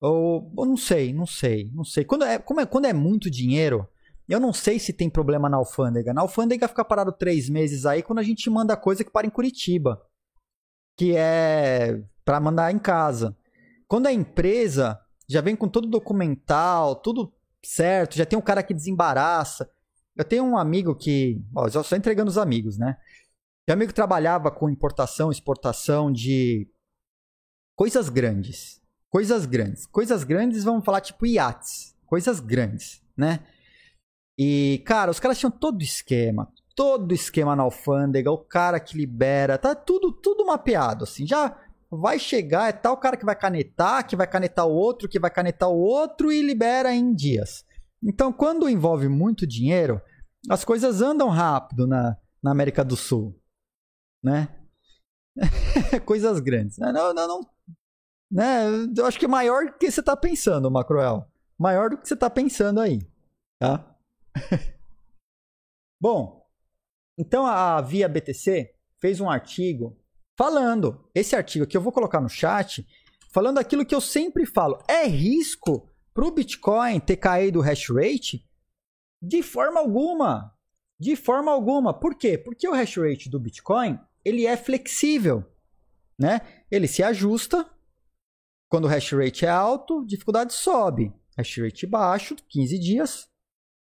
Ou, ou não sei, não sei, não sei. Quando é, como é, quando é muito dinheiro, eu não sei se tem problema na alfândega. Na alfândega fica parado três meses aí quando a gente manda coisa que para em Curitiba. Que é para mandar em casa. Quando a empresa já vem com todo o documental, tudo certo, já tem um cara que desembaraça. Eu tenho um amigo que... Ó, só entregando os amigos, né? Meu amigo trabalhava com importação, exportação de... Coisas grandes, coisas grandes, coisas grandes, vamos falar tipo iates, coisas grandes, né? E, cara, os caras tinham todo o esquema, todo o esquema na alfândega, o cara que libera, tá tudo, tudo mapeado, assim, já vai chegar, é tal cara que vai canetar, que vai canetar o outro, que vai canetar o outro e libera em dias. Então, quando envolve muito dinheiro, as coisas andam rápido na, na América do Sul, né? Coisas grandes, não, não, não. Né? Eu acho que é maior do que você está pensando, Macroel. Maior do que você está pensando aí, tá? Bom, então a Via B T C fez um artigo falando, esse artigo aqui eu vou colocar no chat, falando aquilo que eu sempre falo. É risco para o Bitcoin ter caído o hash rate? De forma alguma. De forma alguma. Por quê? Porque o hash rate do Bitcoin, ele é flexível, né? Ele se ajusta. Quando o hash rate é alto, dificuldade sobe. Hash rate baixo, quinze dias,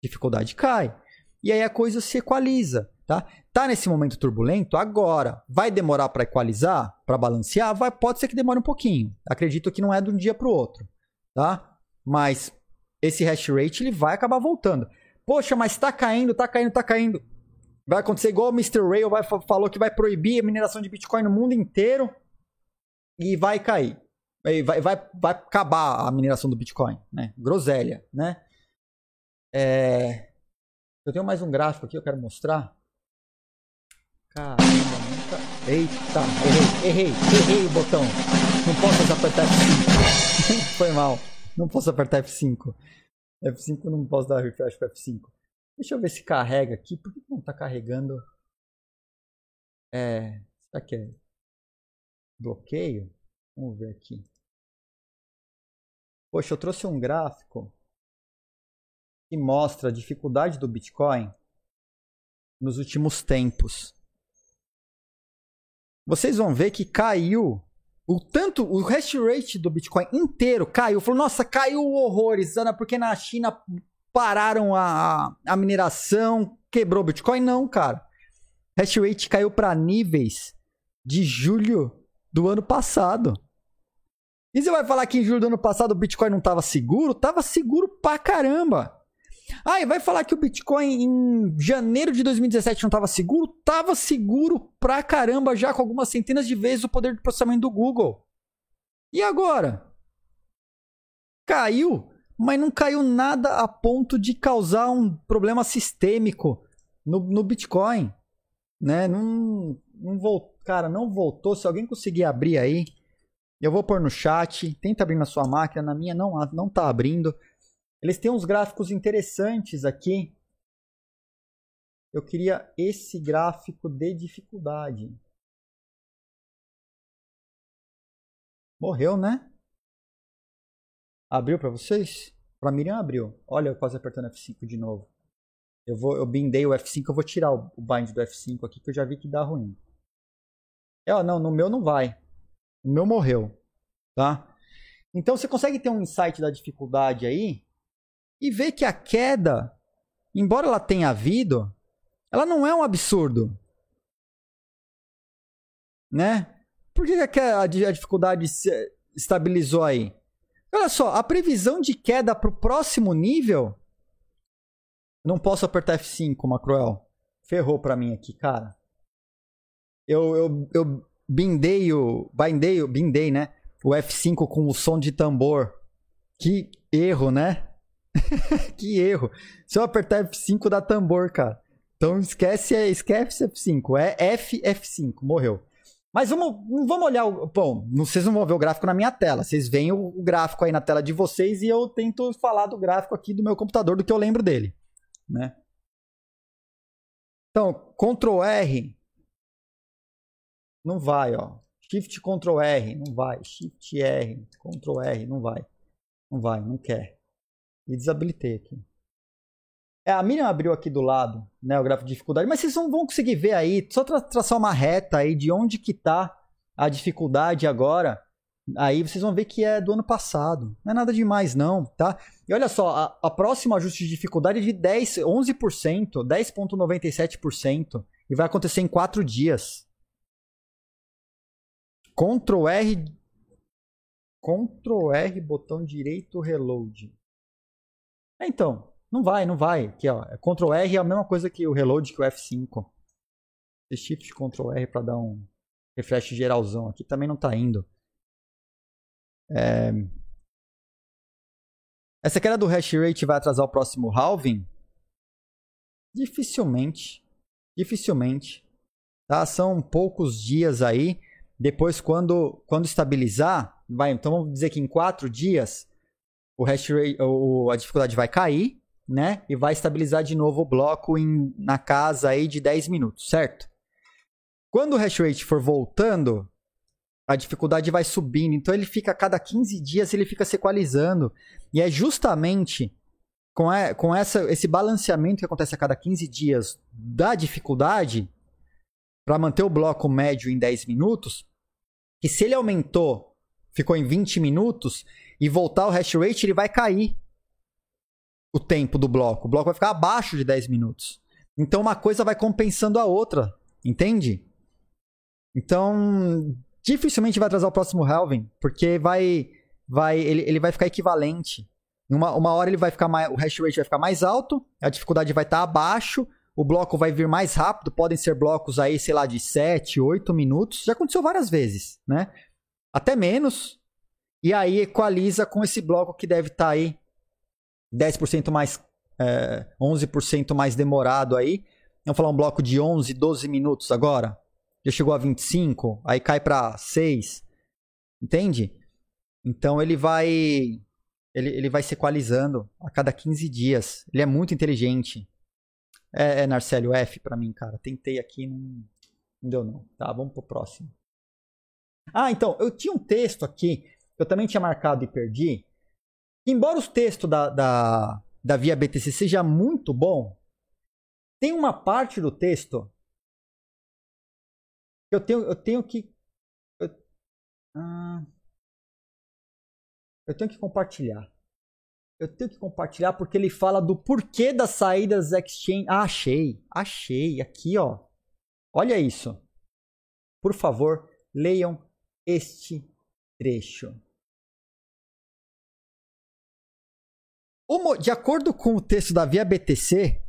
dificuldade cai. E aí a coisa se equaliza, tá? Tá nesse momento turbulento agora. Vai demorar para equalizar, para balancear? Vai, pode ser que demore um pouquinho. Acredito que não é de um dia para o outro, tá? Mas esse hash rate ele vai acabar voltando. Poxa, mas tá caindo, tá caindo, tá caindo. Vai acontecer igual o mister Rail vai, falou que vai proibir a mineração de Bitcoin no mundo inteiro e vai cair. Vai, vai, vai acabar a mineração do Bitcoin, né? Groselha, né? É... Eu tenho mais um gráfico aqui, eu quero mostrar. Caramba, nunca... Eita, errei, errei, errei o botão. Não posso apertar F cinco. Foi mal. Não posso apertar F cinco. F cinco não posso dar refresh para F cinco. Deixa eu ver se carrega aqui. Por que não tá carregando? É... Será que é bloqueio? Vamos ver aqui. Poxa, eu trouxe um gráfico que mostra a dificuldade do Bitcoin nos últimos tempos. Vocês vão ver que caiu o tanto, o hash rate do Bitcoin inteiro caiu. Falou, nossa, caiu horrores, Ana, porque na China pararam a, a mineração, quebrou o Bitcoin. Não, cara. Hash rate caiu para níveis de julho do ano passado. E você vai falar que em julho do ano passado o Bitcoin não estava seguro? Tava seguro pra caramba. Ah, e vai falar que o Bitcoin em janeiro de dois mil e dezessete não estava seguro? Tava seguro pra caramba já, com algumas centenas de vezes o poder de processamento do Google. E agora? Caiu, mas não caiu nada a ponto de causar um problema sistêmico no, no Bitcoin, né? Não, não voltou. Cara, não voltou. Se alguém conseguir abrir aí, eu vou pôr no chat. Tenta abrir na sua máquina. Na minha não, não tá abrindo. Eles têm uns gráficos interessantes aqui. Eu queria esse gráfico de dificuldade. Morreu, né? Abriu para vocês? Para Miriam abriu. Olha, eu quase apertando F cinco de novo. Eu, vou, eu bindei o F cinco. Eu vou tirar o bind do F cinco aqui, que eu já vi que dá ruim. É, não, no meu não vai. O meu morreu, tá? Então você consegue ter um insight da dificuldade aí e ver que a queda, embora ela tenha havido, ela não é um absurdo, né? Por que a dificuldade se estabilizou aí? Olha só, a previsão de queda para o próximo nível... Não posso apertar F cinco, Macroel. Ferrou para mim aqui, cara. Eu, eu, eu bindei o... Bindei, bindei, né? O F cinco com o som de tambor. Que erro, né? Que erro. Se eu apertar F cinco, dá tambor, cara. Então esquece, esquece F cinco. É F F cinco. Morreu. Mas vamos, vamos olhar o... Bom, vocês não vão ver o gráfico na minha tela. Vocês veem o, o gráfico aí na tela de vocês e eu tento falar do gráfico aqui do meu computador, do que eu lembro dele, né? Então, control R. Não vai, ó. Shift, Ctrl R, não vai. Shift R, Ctrl R, não vai. Não vai, não quer. E desabilitei aqui. É, a Miriam abriu aqui do lado, né, o gráfico de dificuldade. Mas vocês não vão conseguir ver aí. Só tra- traçar uma reta aí de onde que tá a dificuldade agora. Aí vocês vão ver que é do ano passado. Não é nada demais não, tá? E olha só, a, a próxima ajuste de dificuldade é de dez, onze por cento, dez vírgula noventa e sete por cento. E vai acontecer em quatro dias. Ctrl R, Ctrl R, botão direito, reload. É, então, não vai, não vai. Aqui, ó, Ctrl R é a mesma coisa que o reload, que o F cinco. Shift, Ctrl R para dar um refresh geralzão. Aqui também não tá indo. É... Essa queda do hash rate vai atrasar o próximo halving? Dificilmente, dificilmente. Tá? São poucos dias aí. Depois, quando, quando estabilizar, vai, então vamos dizer que em quatro dias o hash rate, o, a dificuldade vai cair, né? E vai estabilizar de novo o bloco em, na casa aí de dez minutos, certo? Quando o hash rate for voltando, a dificuldade vai subindo. Então ele fica a cada quinze dias, ele fica se equalizando. E é justamente com, a, com essa, esse balanceamento que acontece a cada quinze dias da dificuldade, para manter o bloco médio em dez minutos, que se ele aumentou, ficou em vinte minutos, e voltar o hash rate, ele vai cair o tempo do bloco. O bloco vai ficar abaixo de dez minutos. Então, uma coisa vai compensando a outra, entende? Então, dificilmente vai atrasar o próximo halving, porque vai, vai, ele, ele vai ficar equivalente. Uma, uma hora ele vai ficar mais, o hash rate vai ficar mais alto, a dificuldade vai estar abaixo, o bloco vai vir mais rápido, podem ser blocos aí, sei lá, de sete, oito minutos, já aconteceu várias vezes, né? Até menos, e aí equaliza com esse bloco que deve estar tá aí dez por cento mais, é, onze por cento mais demorado aí. Vamos falar um bloco de onze, doze minutos agora, já chegou a vinte e cinco, aí cai para seis, entende? Então ele vai, ele, ele vai se equalizando a cada quinze dias, ele é muito inteligente. É, é Narcélio F pra mim, cara. Tentei aqui, não, não deu não. Tá, vamos pro próximo. Ah, então, eu tinha um texto aqui, eu também tinha marcado e perdi. Embora os textos da, da, da Via B T C seja muito bom, tem uma parte do texto que eu tenho, eu tenho que... Eu, ah, eu tenho que compartilhar. Eu tenho que compartilhar porque ele fala do porquê das saídas exchange. Ah, achei, achei, aqui ó. Olha isso. Por favor, leiam este trecho. De acordo com o texto da Via B T C,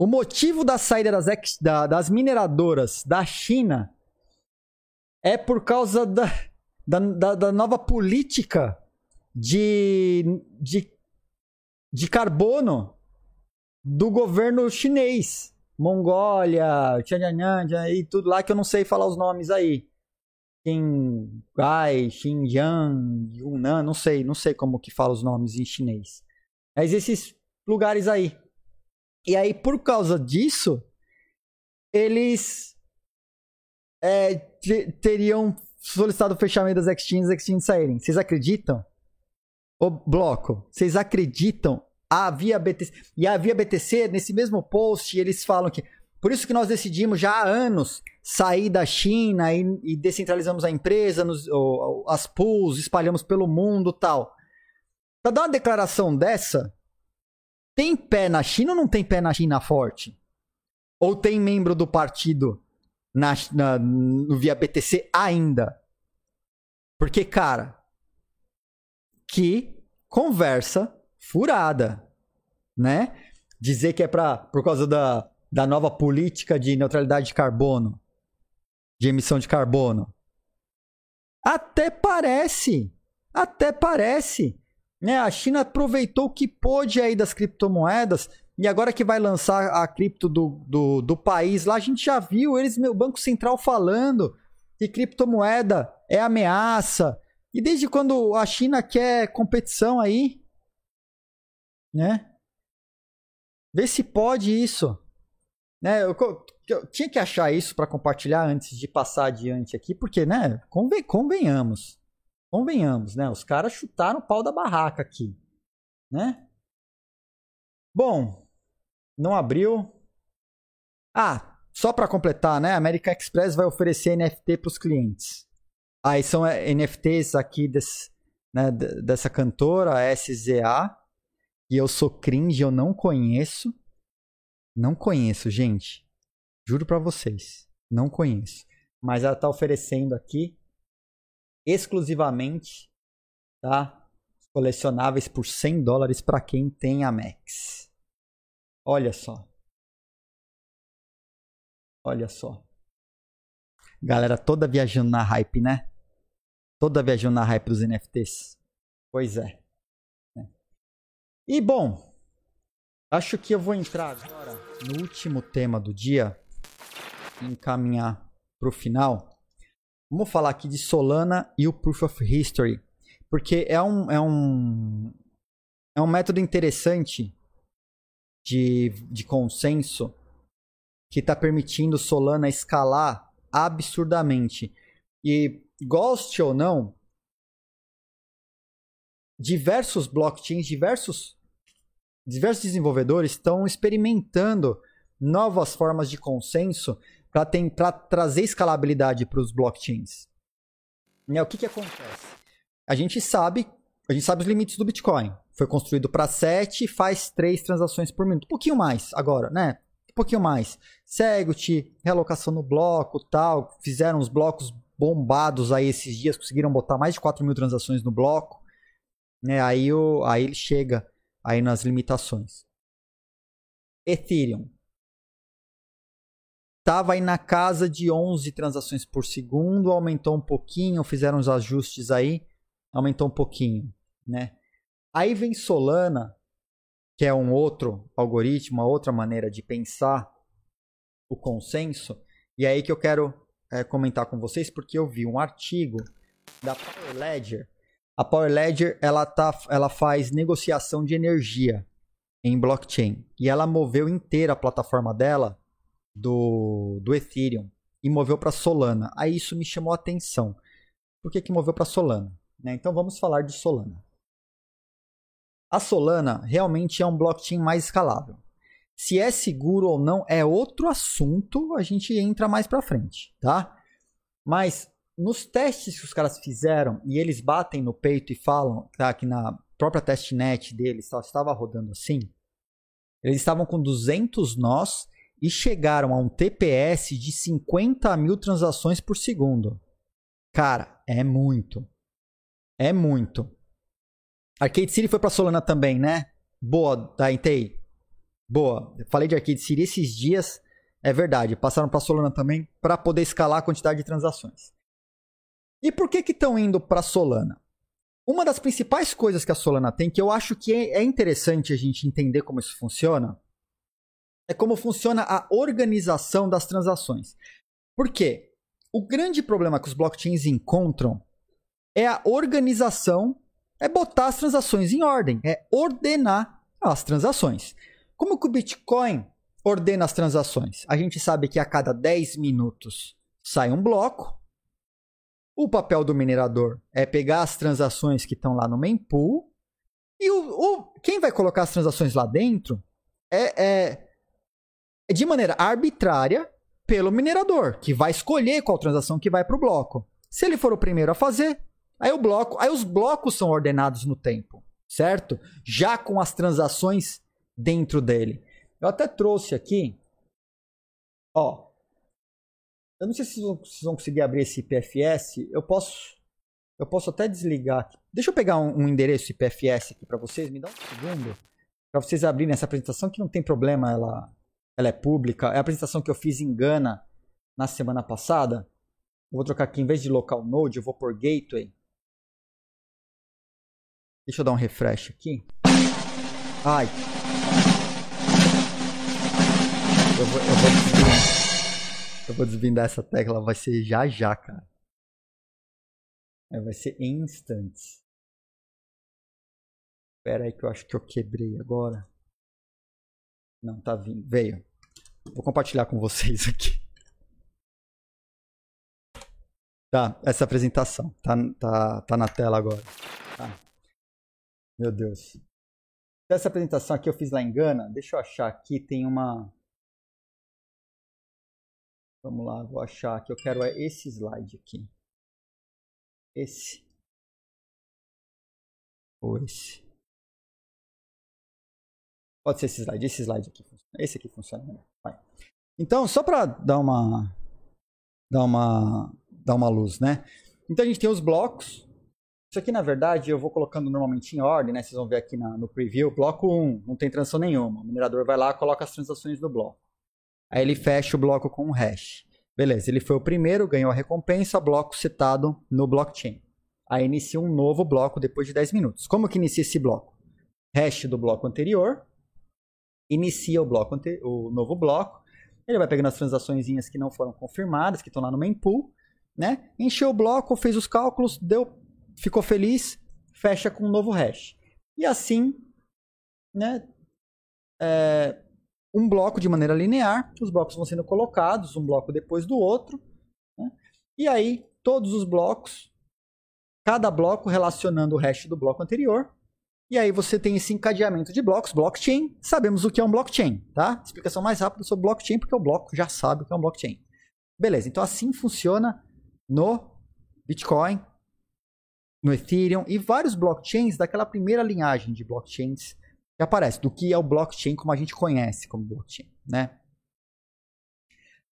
o motivo da saída das, ex... das mineradoras da China é por causa da, da... da... da nova política De, de, de carbono do governo chinês, Mongólia, Tiananmen, e tudo lá que eu não sei falar os nomes aí. Xingai, Xinjiang, Yunnan, não sei, não sei como que fala os nomes em chinês. Mas esses lugares aí. E aí, por causa disso, eles é, t- teriam solicitado o fechamento das exchanges, as exchanges saírem. Vocês acreditam? Ô bloco, vocês acreditam? A Via B T C, e a Via B T C nesse mesmo post eles falam que por isso que nós decidimos já há anos sair da China e, e descentralizamos a empresa, nos, ou, ou, as pools, espalhamos pelo mundo e tal. Pra dar uma declaração dessa, tem pé na China ou não tem pé na China forte? Ou tem membro do partido na, na, no Via B T C ainda? Porque, cara, que conversa furada, né? Dizer que é pra, por causa da, da nova política de neutralidade de carbono, de emissão de carbono. Até parece, até parece, né? A China aproveitou o que pôde aí das criptomoedas e agora que vai lançar a cripto do, do, do país lá, a gente já viu eles, meu Banco Central, falando que criptomoeda é ameaça. E desde quando a China quer competição aí, né? Vê se pode isso, né? Eu, eu tinha que achar isso para compartilhar antes de passar adiante aqui, porque, né? Conven, convenhamos, convenhamos, né? Os caras chutaram o pau da barraca aqui, né? Bom, não abriu. Ah, só para completar, né? A American Express vai oferecer N F T para os clientes. Aí ah, são N F Ts aqui desse, né, dessa cantora, a S Z A. E eu sou cringe, eu não conheço. Não conheço, gente. Juro pra vocês. Não conheço. Mas ela tá oferecendo aqui, exclusivamente, tá? Colecionáveis por cem dólares pra quem tem a Max. Olha só. Olha só. Galera toda viajando na hype, né? Toda viajando na hype dos N F Ts. Pois é. E bom, acho que eu vou entrar agora no último tema do dia. Encaminhar para o final. Vamos falar aqui de Solana e o Proof of History. Porque é um, é um, é um método interessante de, de consenso que está permitindo Solana escalar absurdamente. E goste ou não, diversos blockchains, diversos, diversos desenvolvedores estão experimentando novas formas de consenso para tentar trazer escalabilidade para os blockchains. E aí, o que, que acontece? A gente sabe, a gente sabe os limites do Bitcoin. Foi construído para sete, faz três transações por minuto. Um pouquinho mais agora, né? Um pouquinho mais. Segwit, realocação no bloco, tal. Fizeram uns blocos bombados aí esses dias, conseguiram botar mais de quatro mil transações no bloco. Né, aí, o, aí ele chega aí nas limitações. Ethereum estava aí na casa de onze transações por segundo, aumentou um pouquinho, fizeram os ajustes aí, aumentou um pouquinho, né? Aí vem Solana, que é um outro algoritmo, uma outra maneira de pensar o consenso, e é aí que eu quero é, comentar com vocês, porque eu vi um artigo da Power Ledger. A Power Ledger, ela, tá, ela faz negociação de energia em blockchain. E ela moveu inteira a plataforma dela do, do Ethereum e moveu para Solana. Aí isso me chamou a atenção. Por que que moveu para Solana? Né? Então vamos falar de Solana. A Solana realmente é um blockchain mais escalável. Se é seguro ou não é outro assunto, a gente entra mais para frente, tá? Mas nos testes que os caras fizeram, e eles batem no peito e falam, tá, que na própria testnet deles só estava rodando assim, eles estavam com duzentos nós e chegaram a um T P S de cinquenta mil transações por segundo. Cara, é muito. É muito. Arcade City foi para Solana também, né? Boa, tá, Entei? Boa. Eu falei de Arcade City esses dias, é verdade. Passaram para Solana também para poder escalar a quantidade de transações. E por que que estão indo para Solana? Uma das principais coisas que a Solana tem, que eu acho que é interessante a gente entender como isso funciona, é como funciona a organização das transações. Por quê? O grande problema que os blockchains encontram é a organização, é botar as transações em ordem, é ordenar as transações. Como que o Bitcoin ordena as transações? A gente sabe que a cada dez minutos sai um bloco. O papel do minerador é pegar as transações que estão lá no mempool e o, o, quem vai colocar as transações lá dentro é, é, é de maneira arbitrária pelo minerador, que vai escolher qual transação que vai para o bloco. Se ele for o primeiro a fazer, aí, o bloco, aí os blocos são ordenados no tempo, certo? Já com as transações dentro dele. Eu até trouxe aqui, ó. Eu não sei se vocês vão conseguir abrir esse I P F S. Eu posso, eu posso até desligar aqui. Deixa eu pegar um, um endereço I P F S aqui para vocês. Me dá um segundo para vocês abrirem essa apresentação, que não tem problema. Ela, ela é pública. É a apresentação que eu fiz em Gana na semana passada. Eu vou trocar aqui. Em vez de local node, eu vou por gateway. Deixa eu dar um refresh aqui. Ai. Eu vou... Eu vou... Eu vou desvendar essa tecla, vai ser já já, cara. É, vai ser em instantes. Espera aí que eu acho que eu quebrei agora. Não, tá vindo. Veio. Vou compartilhar com vocês aqui. Tá, essa apresentação. Tá, tá, tá na tela agora. Tá. Meu Deus. Essa apresentação aqui eu fiz lá em Gana. Deixa eu achar aqui, tem uma... Vamos lá, vou achar que eu quero é esse slide aqui. Esse. Ou esse. Pode ser esse slide, esse slide aqui funciona. Esse aqui funciona melhor. Vai. Então, só para dar uma dar uma dar uma luz, né? Então a gente tem os blocos. Isso aqui, na verdade, eu vou colocando normalmente em ordem, né? Vocês vão ver aqui na, no preview, bloco um, não tem transação nenhuma. O minerador vai lá, coloca as transações do bloco. Aí ele fecha o bloco com um hash. Beleza, ele foi o primeiro, ganhou a recompensa, bloco setado no blockchain. Aí inicia um novo bloco depois de dez minutos. Como que inicia esse bloco? Hash do bloco anterior, inicia o, bloco ante- o novo bloco, ele vai pegando as transaçõezinhas que não foram confirmadas, que estão lá no mempool, né? Encheu o bloco, fez os cálculos, deu, ficou feliz, fecha com um novo hash. E assim, né? É... Um bloco de maneira linear, os blocos vão sendo colocados, um bloco depois do outro, né? E aí todos os blocos, cada bloco relacionando o hash do bloco anterior, e aí você tem esse encadeamento de blocos. Blockchain, sabemos o que é um blockchain, tá? Explicação mais rápida sobre blockchain, porque o bloco já sabe o que é um blockchain. Beleza, então assim funciona no Bitcoin, no Ethereum e vários blockchains daquela primeira linhagem de blockchains que aparece, do que é o blockchain como a gente conhece como blockchain, né?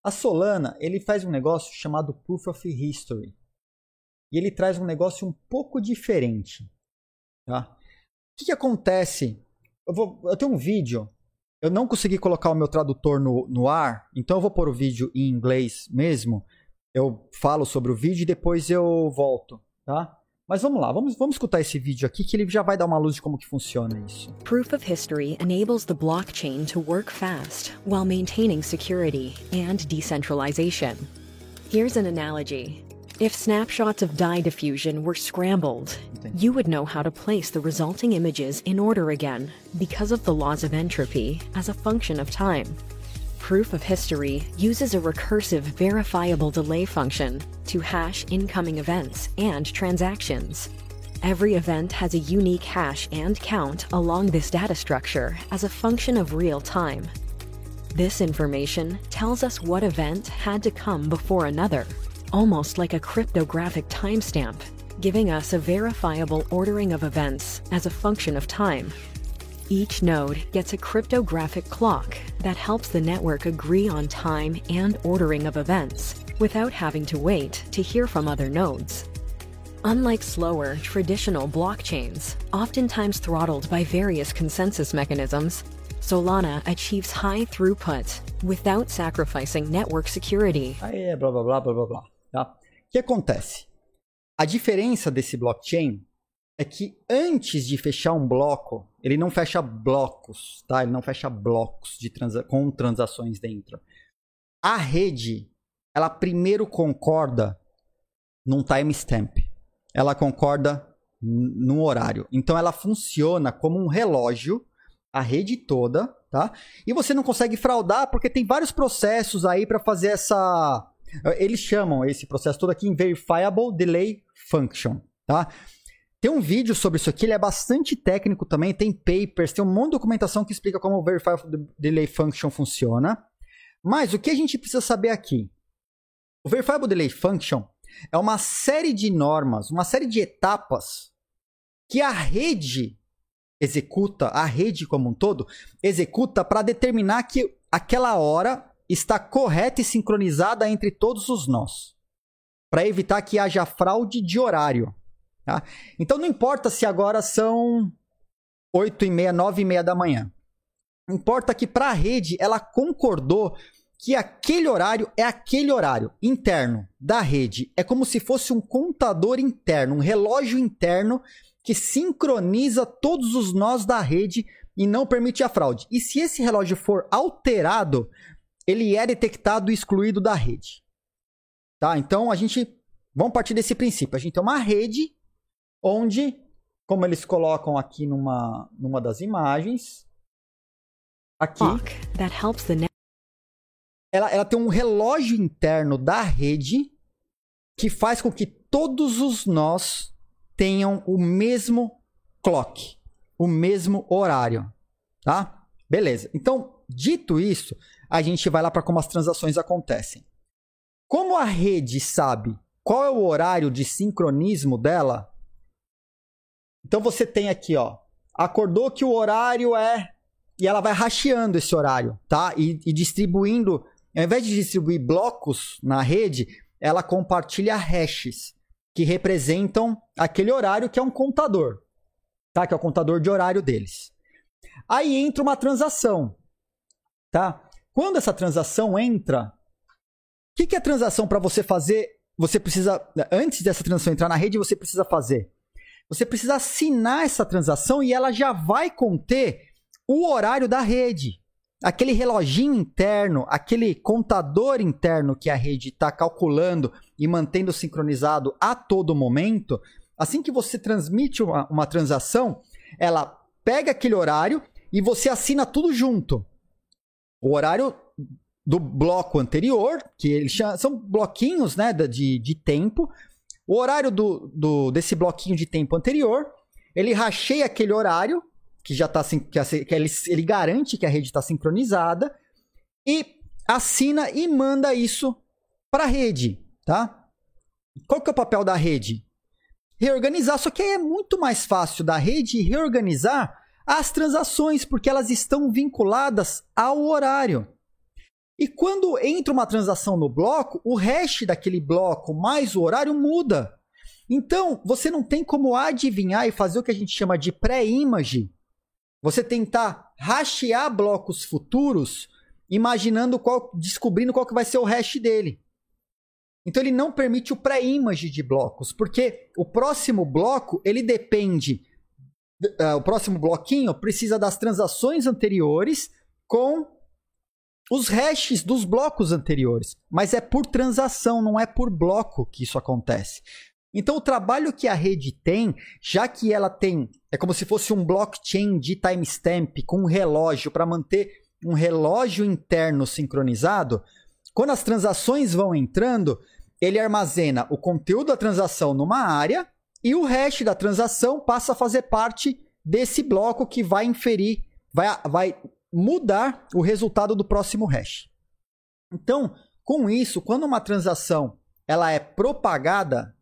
A Solana, ele faz um negócio chamado Proof of History. E ele traz um negócio um pouco diferente, tá? O que que acontece? Eu, vou, eu tenho um vídeo, Eu não consegui colocar o meu tradutor no, no ar, então eu vou pôr o vídeo em inglês mesmo. Eu falo sobre o vídeo e depois eu volto, tá? Mas vamos lá, vamos, vamos escutar esse vídeo aqui que ele já vai dar uma luz de como que funciona isso. Proof of History enables the blockchain to work fast while maintaining security and decentralization. Here's an analogy. If snapshots of dye diffusion were scrambled, you would know how to place the resulting images in order again because of the laws of entropy as a function of time. Proof of History uses a recursive verifiable delay function to hash incoming events and transactions. Every event has a unique hash and count along this data structure as a function of real time. This information tells us what event had to come before another, almost like a cryptographic timestamp, giving us a verifiable ordering of events as a function of time. Each node gets a cryptographic clock that helps the network agree on time and ordering of events without having to wait to hear from other nodes. Unlike slower, traditional blockchains, oftentimes throttled by various consensus mechanisms, Solana achieves high throughput without sacrificing network security. Aí, blá, blá, blá, blá, blá, blá. Tá? O que acontece? A diferença desse blockchain é que antes de fechar um bloco, ele não fecha blocos, tá? Ele não fecha blocos de transa- com transações dentro. A rede, ela primeiro concorda num timestamp. Ela concorda n- num horário. Então, ela funciona como um relógio, a rede toda, tá? E você não consegue fraudar porque tem vários processos aí para fazer essa... Eles chamam esse processo todo aqui em Verifiable Delay Function, tá? Tem um vídeo sobre isso aqui, ele é bastante técnico também, tem papers, tem um monte de documentação que explica como o Verifiable Delay Function funciona. Mas o que a gente precisa saber aqui? O Verifiable Delay Function é uma série de normas, uma série de etapas que a rede executa, a rede como um todo, executa para determinar que aquela hora está correta e sincronizada entre todos os nós, para evitar que haja fraude de horário. Tá? Então não importa se agora são oito e meia, nove e meia da manhã. Importa que para a rede ela concordou que aquele horário é aquele horário interno da rede. É como se fosse um contador interno, um relógio interno que sincroniza todos os nós da rede e não permite a fraude. E se esse relógio for alterado, ele é detectado e excluído da rede. Tá? Então a gente... Vamos partir desse princípio. A gente tem uma rede onde, como eles colocam aqui numa, numa das imagens, aqui, ela, ela tem um relógio interno da rede que faz com que todos os nós tenham o mesmo clock, o mesmo horário, tá? Beleza. Então, dito isso, a gente vai lá para como as transações acontecem. Como a rede sabe qual é o horário de sincronismo dela? Então você tem aqui, ó, acordou que o horário é... E ela vai racheando esse horário, tá? E, e distribuindo... Ao invés de distribuir blocos na rede, ela compartilha hashes, que representam aquele horário que é um contador, tá? Que é o contador de horário deles. Aí entra uma transação, tá? Quando essa transação entra... O que, que é transação para você fazer... Você precisa, antes dessa transação entrar na rede, você precisa fazer. Você precisa assinar essa transação e ela já vai conter o horário da rede. Aquele reloginho interno, aquele contador interno que a rede está calculando e mantendo sincronizado a todo momento. Assim que você transmite uma, uma transação, ela pega aquele horário e você assina tudo junto. O horário... do bloco anterior, que eles chamam, são bloquinhos, né, de, de tempo. O horário do, do, desse bloquinho de tempo anterior, ele racheia aquele horário, que já está, que ele, ele garante que a rede está sincronizada, e assina e manda isso para a rede, tá? Qual que é o papel da rede? Reorganizar, só que aí é muito mais fácil da rede reorganizar as transações, porque elas estão vinculadas ao horário. E quando entra uma transação no bloco, o hash daquele bloco mais o horário muda. Então, você não tem como adivinhar e fazer o que a gente chama de pré-image Você tentar hashear blocos futuros, imaginando qual, descobrindo qual que vai ser o hash dele. Então ele não permite o pré-image de blocos, porque o próximo bloco, ele depende, uh, o próximo bloquinho precisa das transações anteriores com os hashes dos blocos anteriores, mas é por transação, não é por bloco que isso acontece. Então o trabalho que a rede tem, já que ela tem, é como se fosse um blockchain de timestamp com um relógio, para manter um relógio interno sincronizado, quando as transações vão entrando, ele armazena o conteúdo da transação numa área e o hash da transação passa a fazer parte desse bloco que vai inferir, vai, vai mudar o resultado do próximo hash. Então, com isso, quando uma transação ela é propagada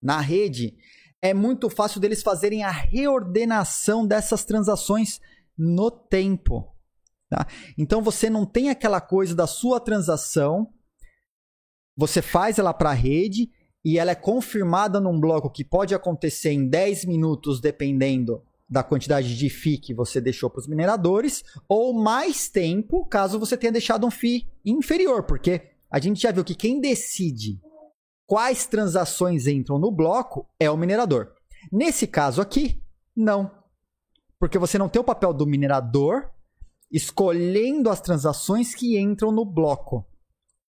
na rede, é muito fácil deles fazerem a reordenação dessas transações no tempo. Tá? Então você não tem aquela coisa da sua transação, você faz ela para a rede e ela é confirmada num bloco que pode acontecer em dez minutos, dependendo da quantidade de F I I que você deixou para os mineradores, ou mais tempo, caso você tenha deixado um F I I inferior, porque a gente já viu que quem decide quais transações entram no bloco é o minerador. Nesse caso aqui, não, porque você não tem o papel do minerador escolhendo as transações que entram no bloco.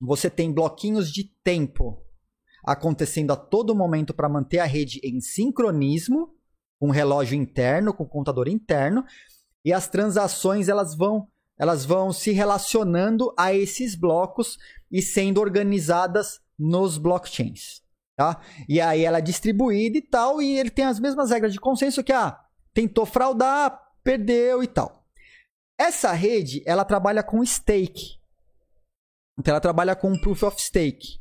Você tem bloquinhos de tempo acontecendo a todo momento para manter a rede em sincronismo, com um relógio interno, com um contador interno, e as transações elas vão, elas vão se relacionando a esses blocos e sendo organizadas nos blockchains. Tá? E aí ela é distribuída e tal, e ele tem as mesmas regras de consenso que ah, tentou fraudar, perdeu e tal. Essa rede, ela trabalha com stake. Então, ela trabalha com Proof of Stake.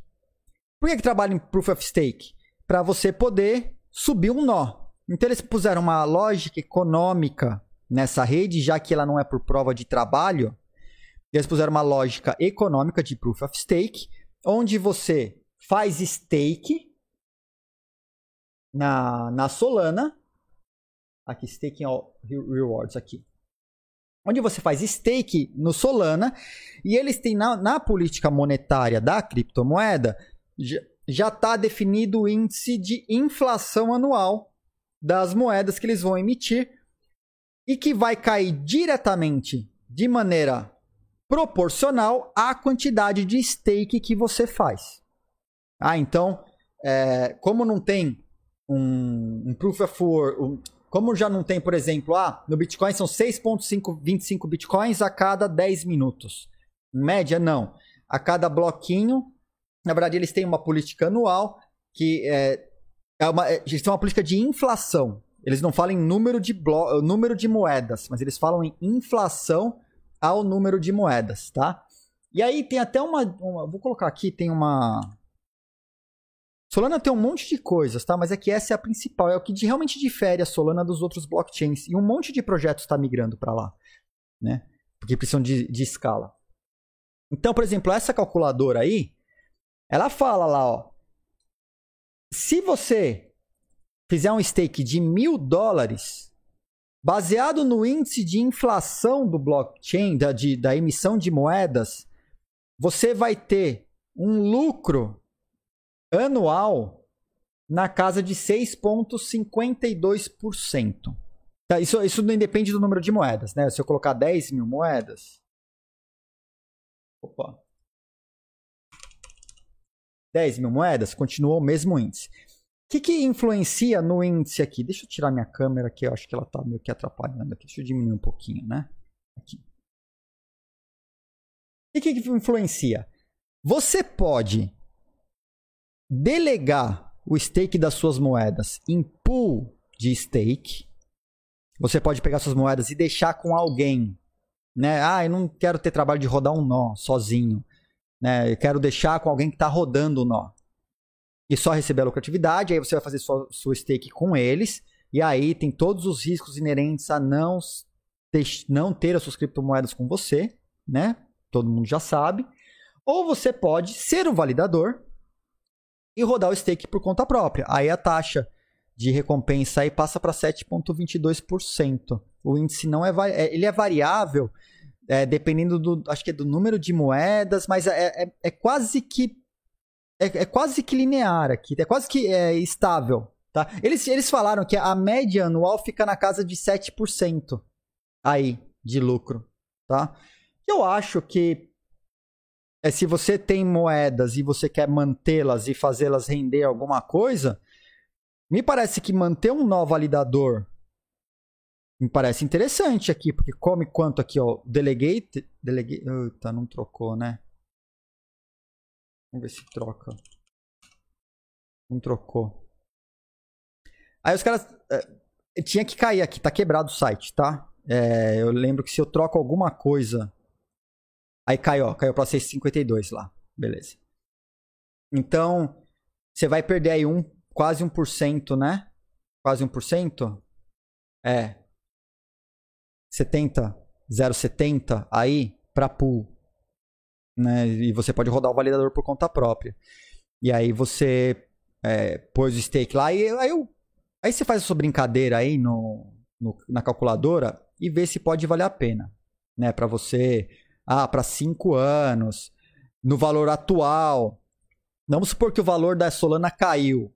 Por que que trabalha em Proof of Stake? Para você poder subir um nó. Então, eles puseram uma lógica econômica nessa rede, já que ela não é por prova de trabalho. Eles puseram uma lógica econômica de Proof of Stake, onde você faz stake na, na Solana. Aqui, staking all rewards aqui. Onde você faz stake no Solana e eles têm na, na política monetária da criptomoeda já está definido o índice de inflação anual das moedas que eles vão emitir e que vai cair diretamente de maneira proporcional à quantidade de stake que você faz. Ah, então, é, como não tem um, um proof of work, um, Como já não tem, por exemplo, ah, no Bitcoin são seis vírgula vinte e cinco Bitcoins a cada dez minutos. Em média, não. A cada bloquinho, na verdade, eles têm uma política anual que é, é uma, eles têm uma política de inflação. Eles não falam em número de, blo- número de moedas, mas eles falam em inflação ao número de moedas, tá? E aí tem até uma... uma vou colocar aqui, tem uma... Solana tem um monte de coisas, tá? Mas é que essa é a principal, é o que realmente difere a Solana dos outros blockchains. E um monte de projetos está migrando para lá, né? Porque precisam de, de escala. Então, por exemplo, essa calculadora aí, ela fala lá, ó. Se você fizer um stake de mil dólares, baseado no índice de inflação do blockchain, da, de, da emissão de moedas, você vai ter um lucro anual na casa de seis vírgula cinquenta e dois por cento. Tá, isso, isso não depende do número de moedas, né? Se eu colocar dez mil moedas... Opa. dez mil moedas, continua o mesmo índice. O que que influencia no índice aqui? Deixa eu tirar minha câmera aqui, eu acho que ela está meio que atrapalhando aqui. Deixa eu diminuir um pouquinho, né? Aqui. O que que influencia? Você pode... delegar o stake das suas moedas em pool de stake. Você pode pegar suas moedas e deixar com alguém, né? Ah, eu não quero ter trabalho de rodar um nó sozinho, né? Eu quero deixar com alguém que está rodando o nó e só receber a lucratividade. Aí você vai fazer sua, sua stake com eles e aí tem todos os riscos inerentes a não ter, não ter as suas criptomoedas com você, né? Todo mundo já sabe. Ou você pode ser um validador e rodar o stake por conta própria. Aí a taxa de recompensa aí passa para sete vírgula vinte e dois por cento. o índice não é, é ele é variável, é, dependendo do, acho que é do número de moedas, mas é, é, é quase que é, é quase que linear aqui, é quase que é, estável, tá? Eles, eles falaram que a média anual fica na casa de sete por cento aí de lucro, tá? Eu acho que é, se você tem moedas e você quer mantê-las e fazê-las render alguma coisa, me parece que manter um nó validador me parece interessante aqui, porque come quanto aqui, ó, delegate, delegate, tá, não trocou, né? Vamos ver se troca. Não trocou. Aí os caras, é, tinha que cair aqui, tá quebrado o site, tá? É, eu lembro que se eu troco alguma coisa, aí cai, ó, caiu pra seiscentos e cinquenta e dois lá, beleza. Então, você vai perder aí um, quase um por cento, né? Quase um por cento? É, setenta, zero vírgula setenta aí para pool, né? E você pode rodar o validador por conta própria. E aí você é, pôs o stake lá e aí, eu, aí você faz a sua brincadeira aí no, no, na calculadora e vê se pode valer a pena, né? Para você, ah, para cinco anos, no valor atual. Vamos supor que o valor da Solana caiu,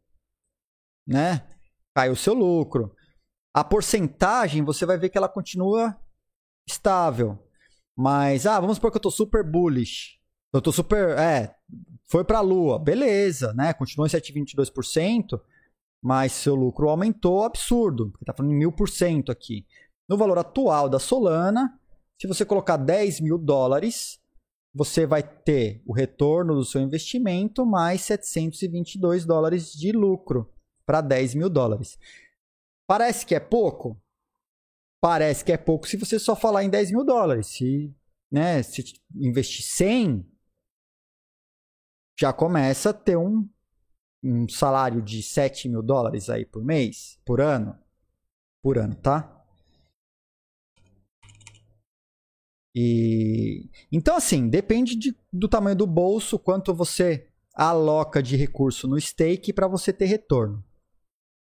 né? Caiu o seu lucro. A porcentagem, você vai ver que ela continua estável. Mas, ah, vamos supor que eu tô super bullish. Eu tô super, é, foi pra lua. Beleza, né? Continua em sete vírgula vinte e dois por cento, mas seu lucro aumentou, absurdo. Porque tá falando em mil por cento aqui. No valor atual da Solana, se você colocar dez mil dólares, você vai ter o retorno do seu investimento mais setecentos e vinte e dois dólares de lucro para dez mil dólares. Parece que é pouco? Parece que é pouco se você só falar em dez mil dólares. Se, né, se investir cem, já começa a ter um, um salário de sete mil dólares aí por mês, por ano. Por ano, tá? E, então, assim, depende de, do tamanho do bolso, quanto você aloca de recurso no stake para você ter retorno.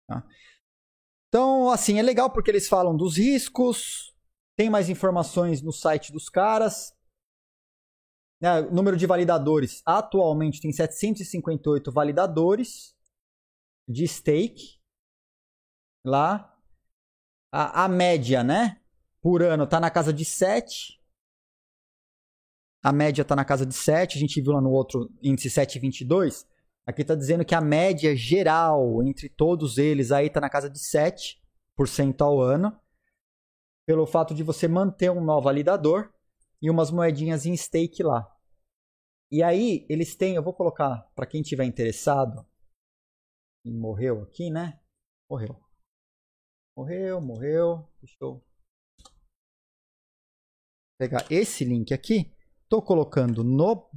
Tá? Então, assim, é legal porque eles falam dos riscos, tem mais informações no site dos caras. Né, o número de validadores, atualmente tem setecentos e cinquenta e oito validadores de stake. Lá, a, a média, né, por ano tá na casa de sete. A média tá na casa de sete, a gente viu lá no outro índice sete vírgula vinte e dois. Aqui está dizendo que a média geral entre todos eles aí está na casa de sete por cento ao ano. Pelo fato de você manter um nó validador e umas moedinhas em stake lá. E aí eles têm, eu vou colocar para quem estiver interessado. Morreu aqui, né? Morreu. Morreu, morreu. Deixa eu pegar esse link aqui. Estou colocando no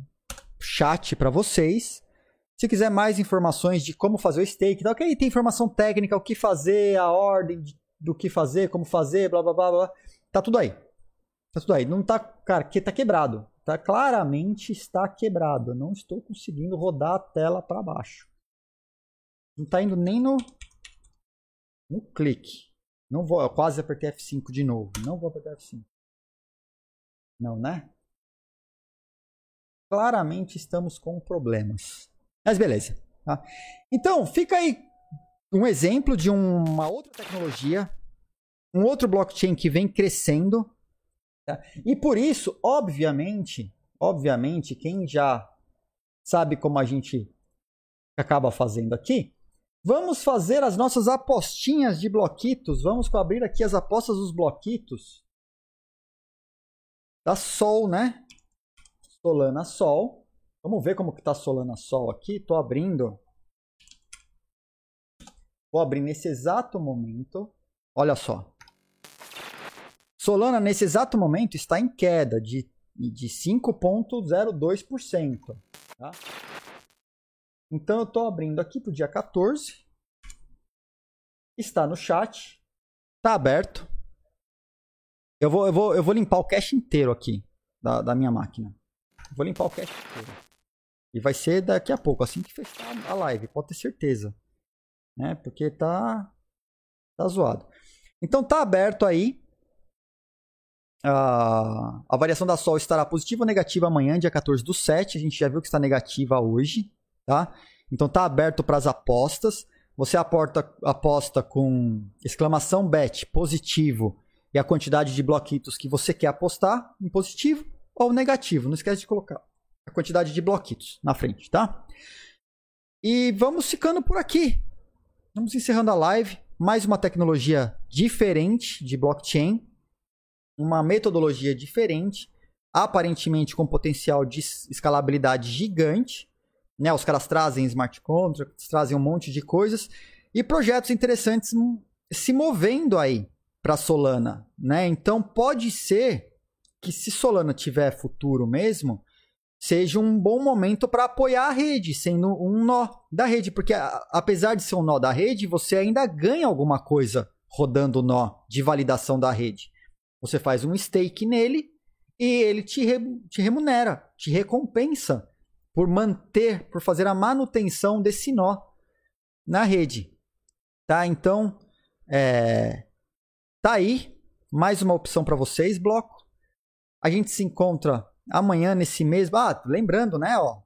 chat para vocês. Se quiser mais informações de como fazer o stake, tá? Okay, tem informação técnica, o que fazer, a ordem do que fazer, como fazer, blá blá blá blá. Tá tudo aí. Tá tudo aí. Não tá, cara, que tá quebrado. Tá, claramente está quebrado. Eu não estou conseguindo rodar a tela para baixo. Não tá indo nem no no clique. Não vou, eu quase apertei F cinco de novo. Não vou apertar F cinco. Não, né? Claramente estamos com problemas. Mas beleza. Tá? Então, fica aí um exemplo de uma outra tecnologia, um outro blockchain que vem crescendo. Tá? E por isso, obviamente, obviamente, quem já sabe como a gente acaba fazendo aqui, vamos fazer as nossas apostinhas de bloquitos. Vamos abrir aqui as apostas dos bloquitos da Sol, né? Solana Sol. Vamos ver como que tá Solana Sol aqui. Tô abrindo. Vou abrir nesse exato momento. Olha só. Solana, nesse exato momento, está em queda de, de cinco vírgula zero dois por cento. Tá? Então, eu tô abrindo aqui pro dia quatorze. Está no chat. Tá aberto. Eu vou, eu vou, eu vou limpar o cache inteiro aqui da, da minha máquina. Vou limpar o cache inteiro. E vai ser daqui a pouco, assim que fechar a live, pode ter certeza. Né? Porque tá, tá zoado. Então tá aberto aí. Uh, a variação da S O L estará positiva ou negativa amanhã, dia quatorze do sete. A gente já viu que está negativa hoje, tá? Então tá aberto para as apostas. Você aporta, aposta com exclamação bet positivo e a quantidade de bloquitos que você quer apostar em positivo ou negativo. Não esquece de colocar a quantidade de bloquitos na frente, tá? E vamos ficando por aqui. Vamos encerrando a live. Mais uma tecnologia diferente de blockchain. Uma metodologia diferente. Aparentemente com potencial de escalabilidade gigante. Né? Os caras trazem smart contracts, trazem um monte de coisas. E projetos interessantes se movendo aí para Solana. Né? Então pode ser que, se Solana tiver futuro mesmo, seja um bom momento para apoiar a rede, sendo um nó da rede. Porque a, apesar de ser um nó da rede, você ainda ganha alguma coisa rodando o nó de validação da rede. Você faz um stake nele e ele te, re, te remunera, te recompensa por manter, por fazer a manutenção desse nó na rede. Tá? Então, é, tá aí mais uma opção para vocês, bloco. A gente se encontra amanhã nesse mesmo... Ah, lembrando, né, ó.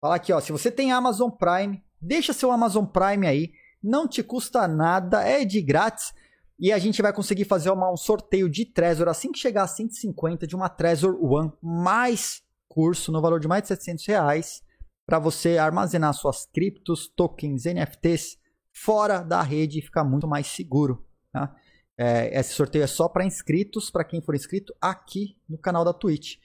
Falar aqui, ó. Se você tem Amazon Prime, deixa seu Amazon Prime aí. Não te custa nada, é de grátis. E a gente vai conseguir fazer uma, um sorteio de Trezor assim que chegar a cento e cinquenta de uma Trezor One mais curso no valor de mais de setecentos reais para você armazenar suas criptos, tokens, N F Ts fora da rede e ficar muito mais seguro, tá? É, esse sorteio é só para inscritos, para quem for inscrito aqui no canal da Twitch.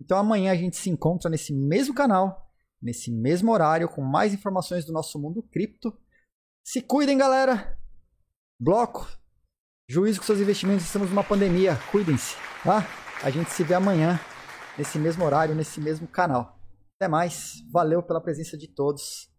Então amanhã a gente se encontra nesse mesmo canal, nesse mesmo horário, com mais informações do nosso mundo cripto. Se cuidem, galera! Bloco, juízo com seus investimentos, estamos numa pandemia, cuidem-se, tá? A gente se vê amanhã, nesse mesmo horário, nesse mesmo canal. Até mais, valeu pela presença de todos.